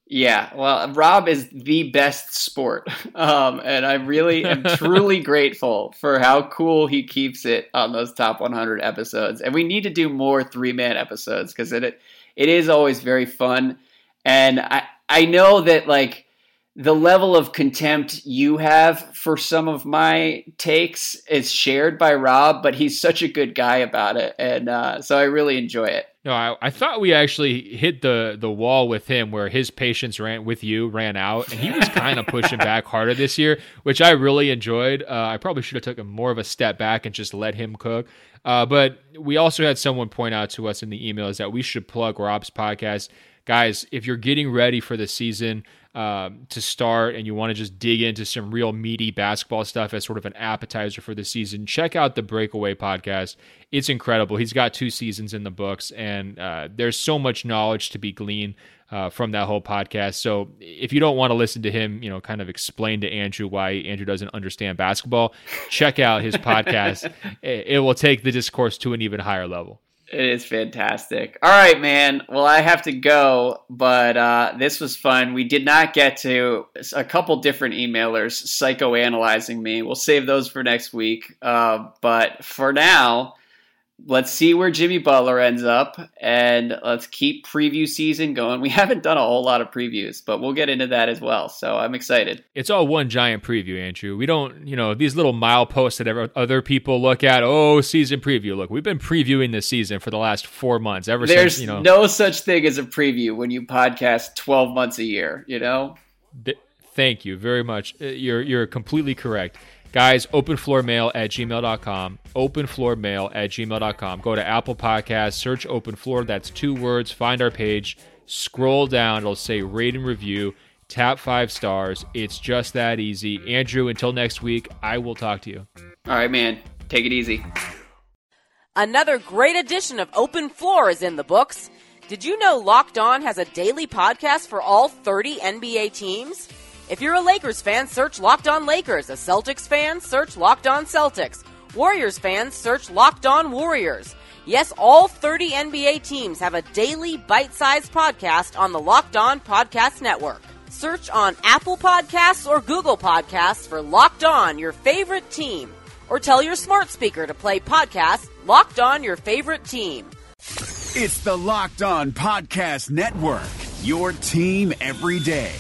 Yeah. Well, Rob is the best sport. Um, and I really am truly grateful for how cool he keeps it on those top one hundred episodes. And we need to do more three man episodes because it, it is always very fun. And I, I know that like, the level of contempt you have for some of my takes is shared by Rob, but he's such a good guy about it. And uh, so I really enjoy it. No, I, I thought we actually hit the, the wall with him where his patience ran with you, ran out, and he was kind of pushing back harder this year, which I really enjoyed. Uh, I probably should have taken more of a step back and just let him cook. Uh, but we also had someone point out to us in the emails that we should plug Rob's podcast. Guys, if you're getting ready for the season, Um, to start and you want to just dig into some real meaty basketball stuff as sort of an appetizer for the season, check out the Breakaway podcast. It's incredible. He's got two seasons in the books and uh, there's so much knowledge to be gleaned uh, from that whole podcast. So if you don't want to listen to him, you know, kind of explain to Andrew why Andrew doesn't understand basketball, check out his podcast. It, it will take the discourse to an even higher level. It is fantastic. All right, man. Well, I have to go, but uh, this was fun. We did not get to a couple different emailers psychoanalyzing me. We'll save those for next week. Uh, but for now, let's see where Jimmy Butler ends up, and let's keep preview season going. We haven't done a whole lot of previews, but we'll get into that as well. So I'm excited. It's all one giant preview, Andrew. We don't, you know, these little mileposts that other people look at. Oh, season preview. Look, we've been previewing this season for the last four months. Ever There's since, you know, no such thing as a preview when you podcast twelve months a year. You know. Th- thank you very much. You're you're completely correct. Guys, openfloormail at gmail dot com, openfloormail at gmail dot com. Go to Apple Podcasts, search Open Floor, that's two words, find our page, scroll down, it'll say rate and review, tap five stars. It's just that easy. Andrew, until next week, I will talk to you. All right, man, take it easy. Another great edition of Open Floor is in the books. Did you know Locked On has a daily podcast for all thirty N B A teams? If you're a Lakers fan, search Locked On Lakers. A Celtics fan, search Locked On Celtics. Warriors fans, search Locked On Warriors. Yes, all thirty N B A teams have a daily bite-sized podcast on the Locked On Podcast Network. Search on Apple Podcasts or Google Podcasts for Locked On, your favorite team. Or tell your smart speaker to play podcast Locked On, your favorite team. It's the Locked On Podcast Network, your team every day.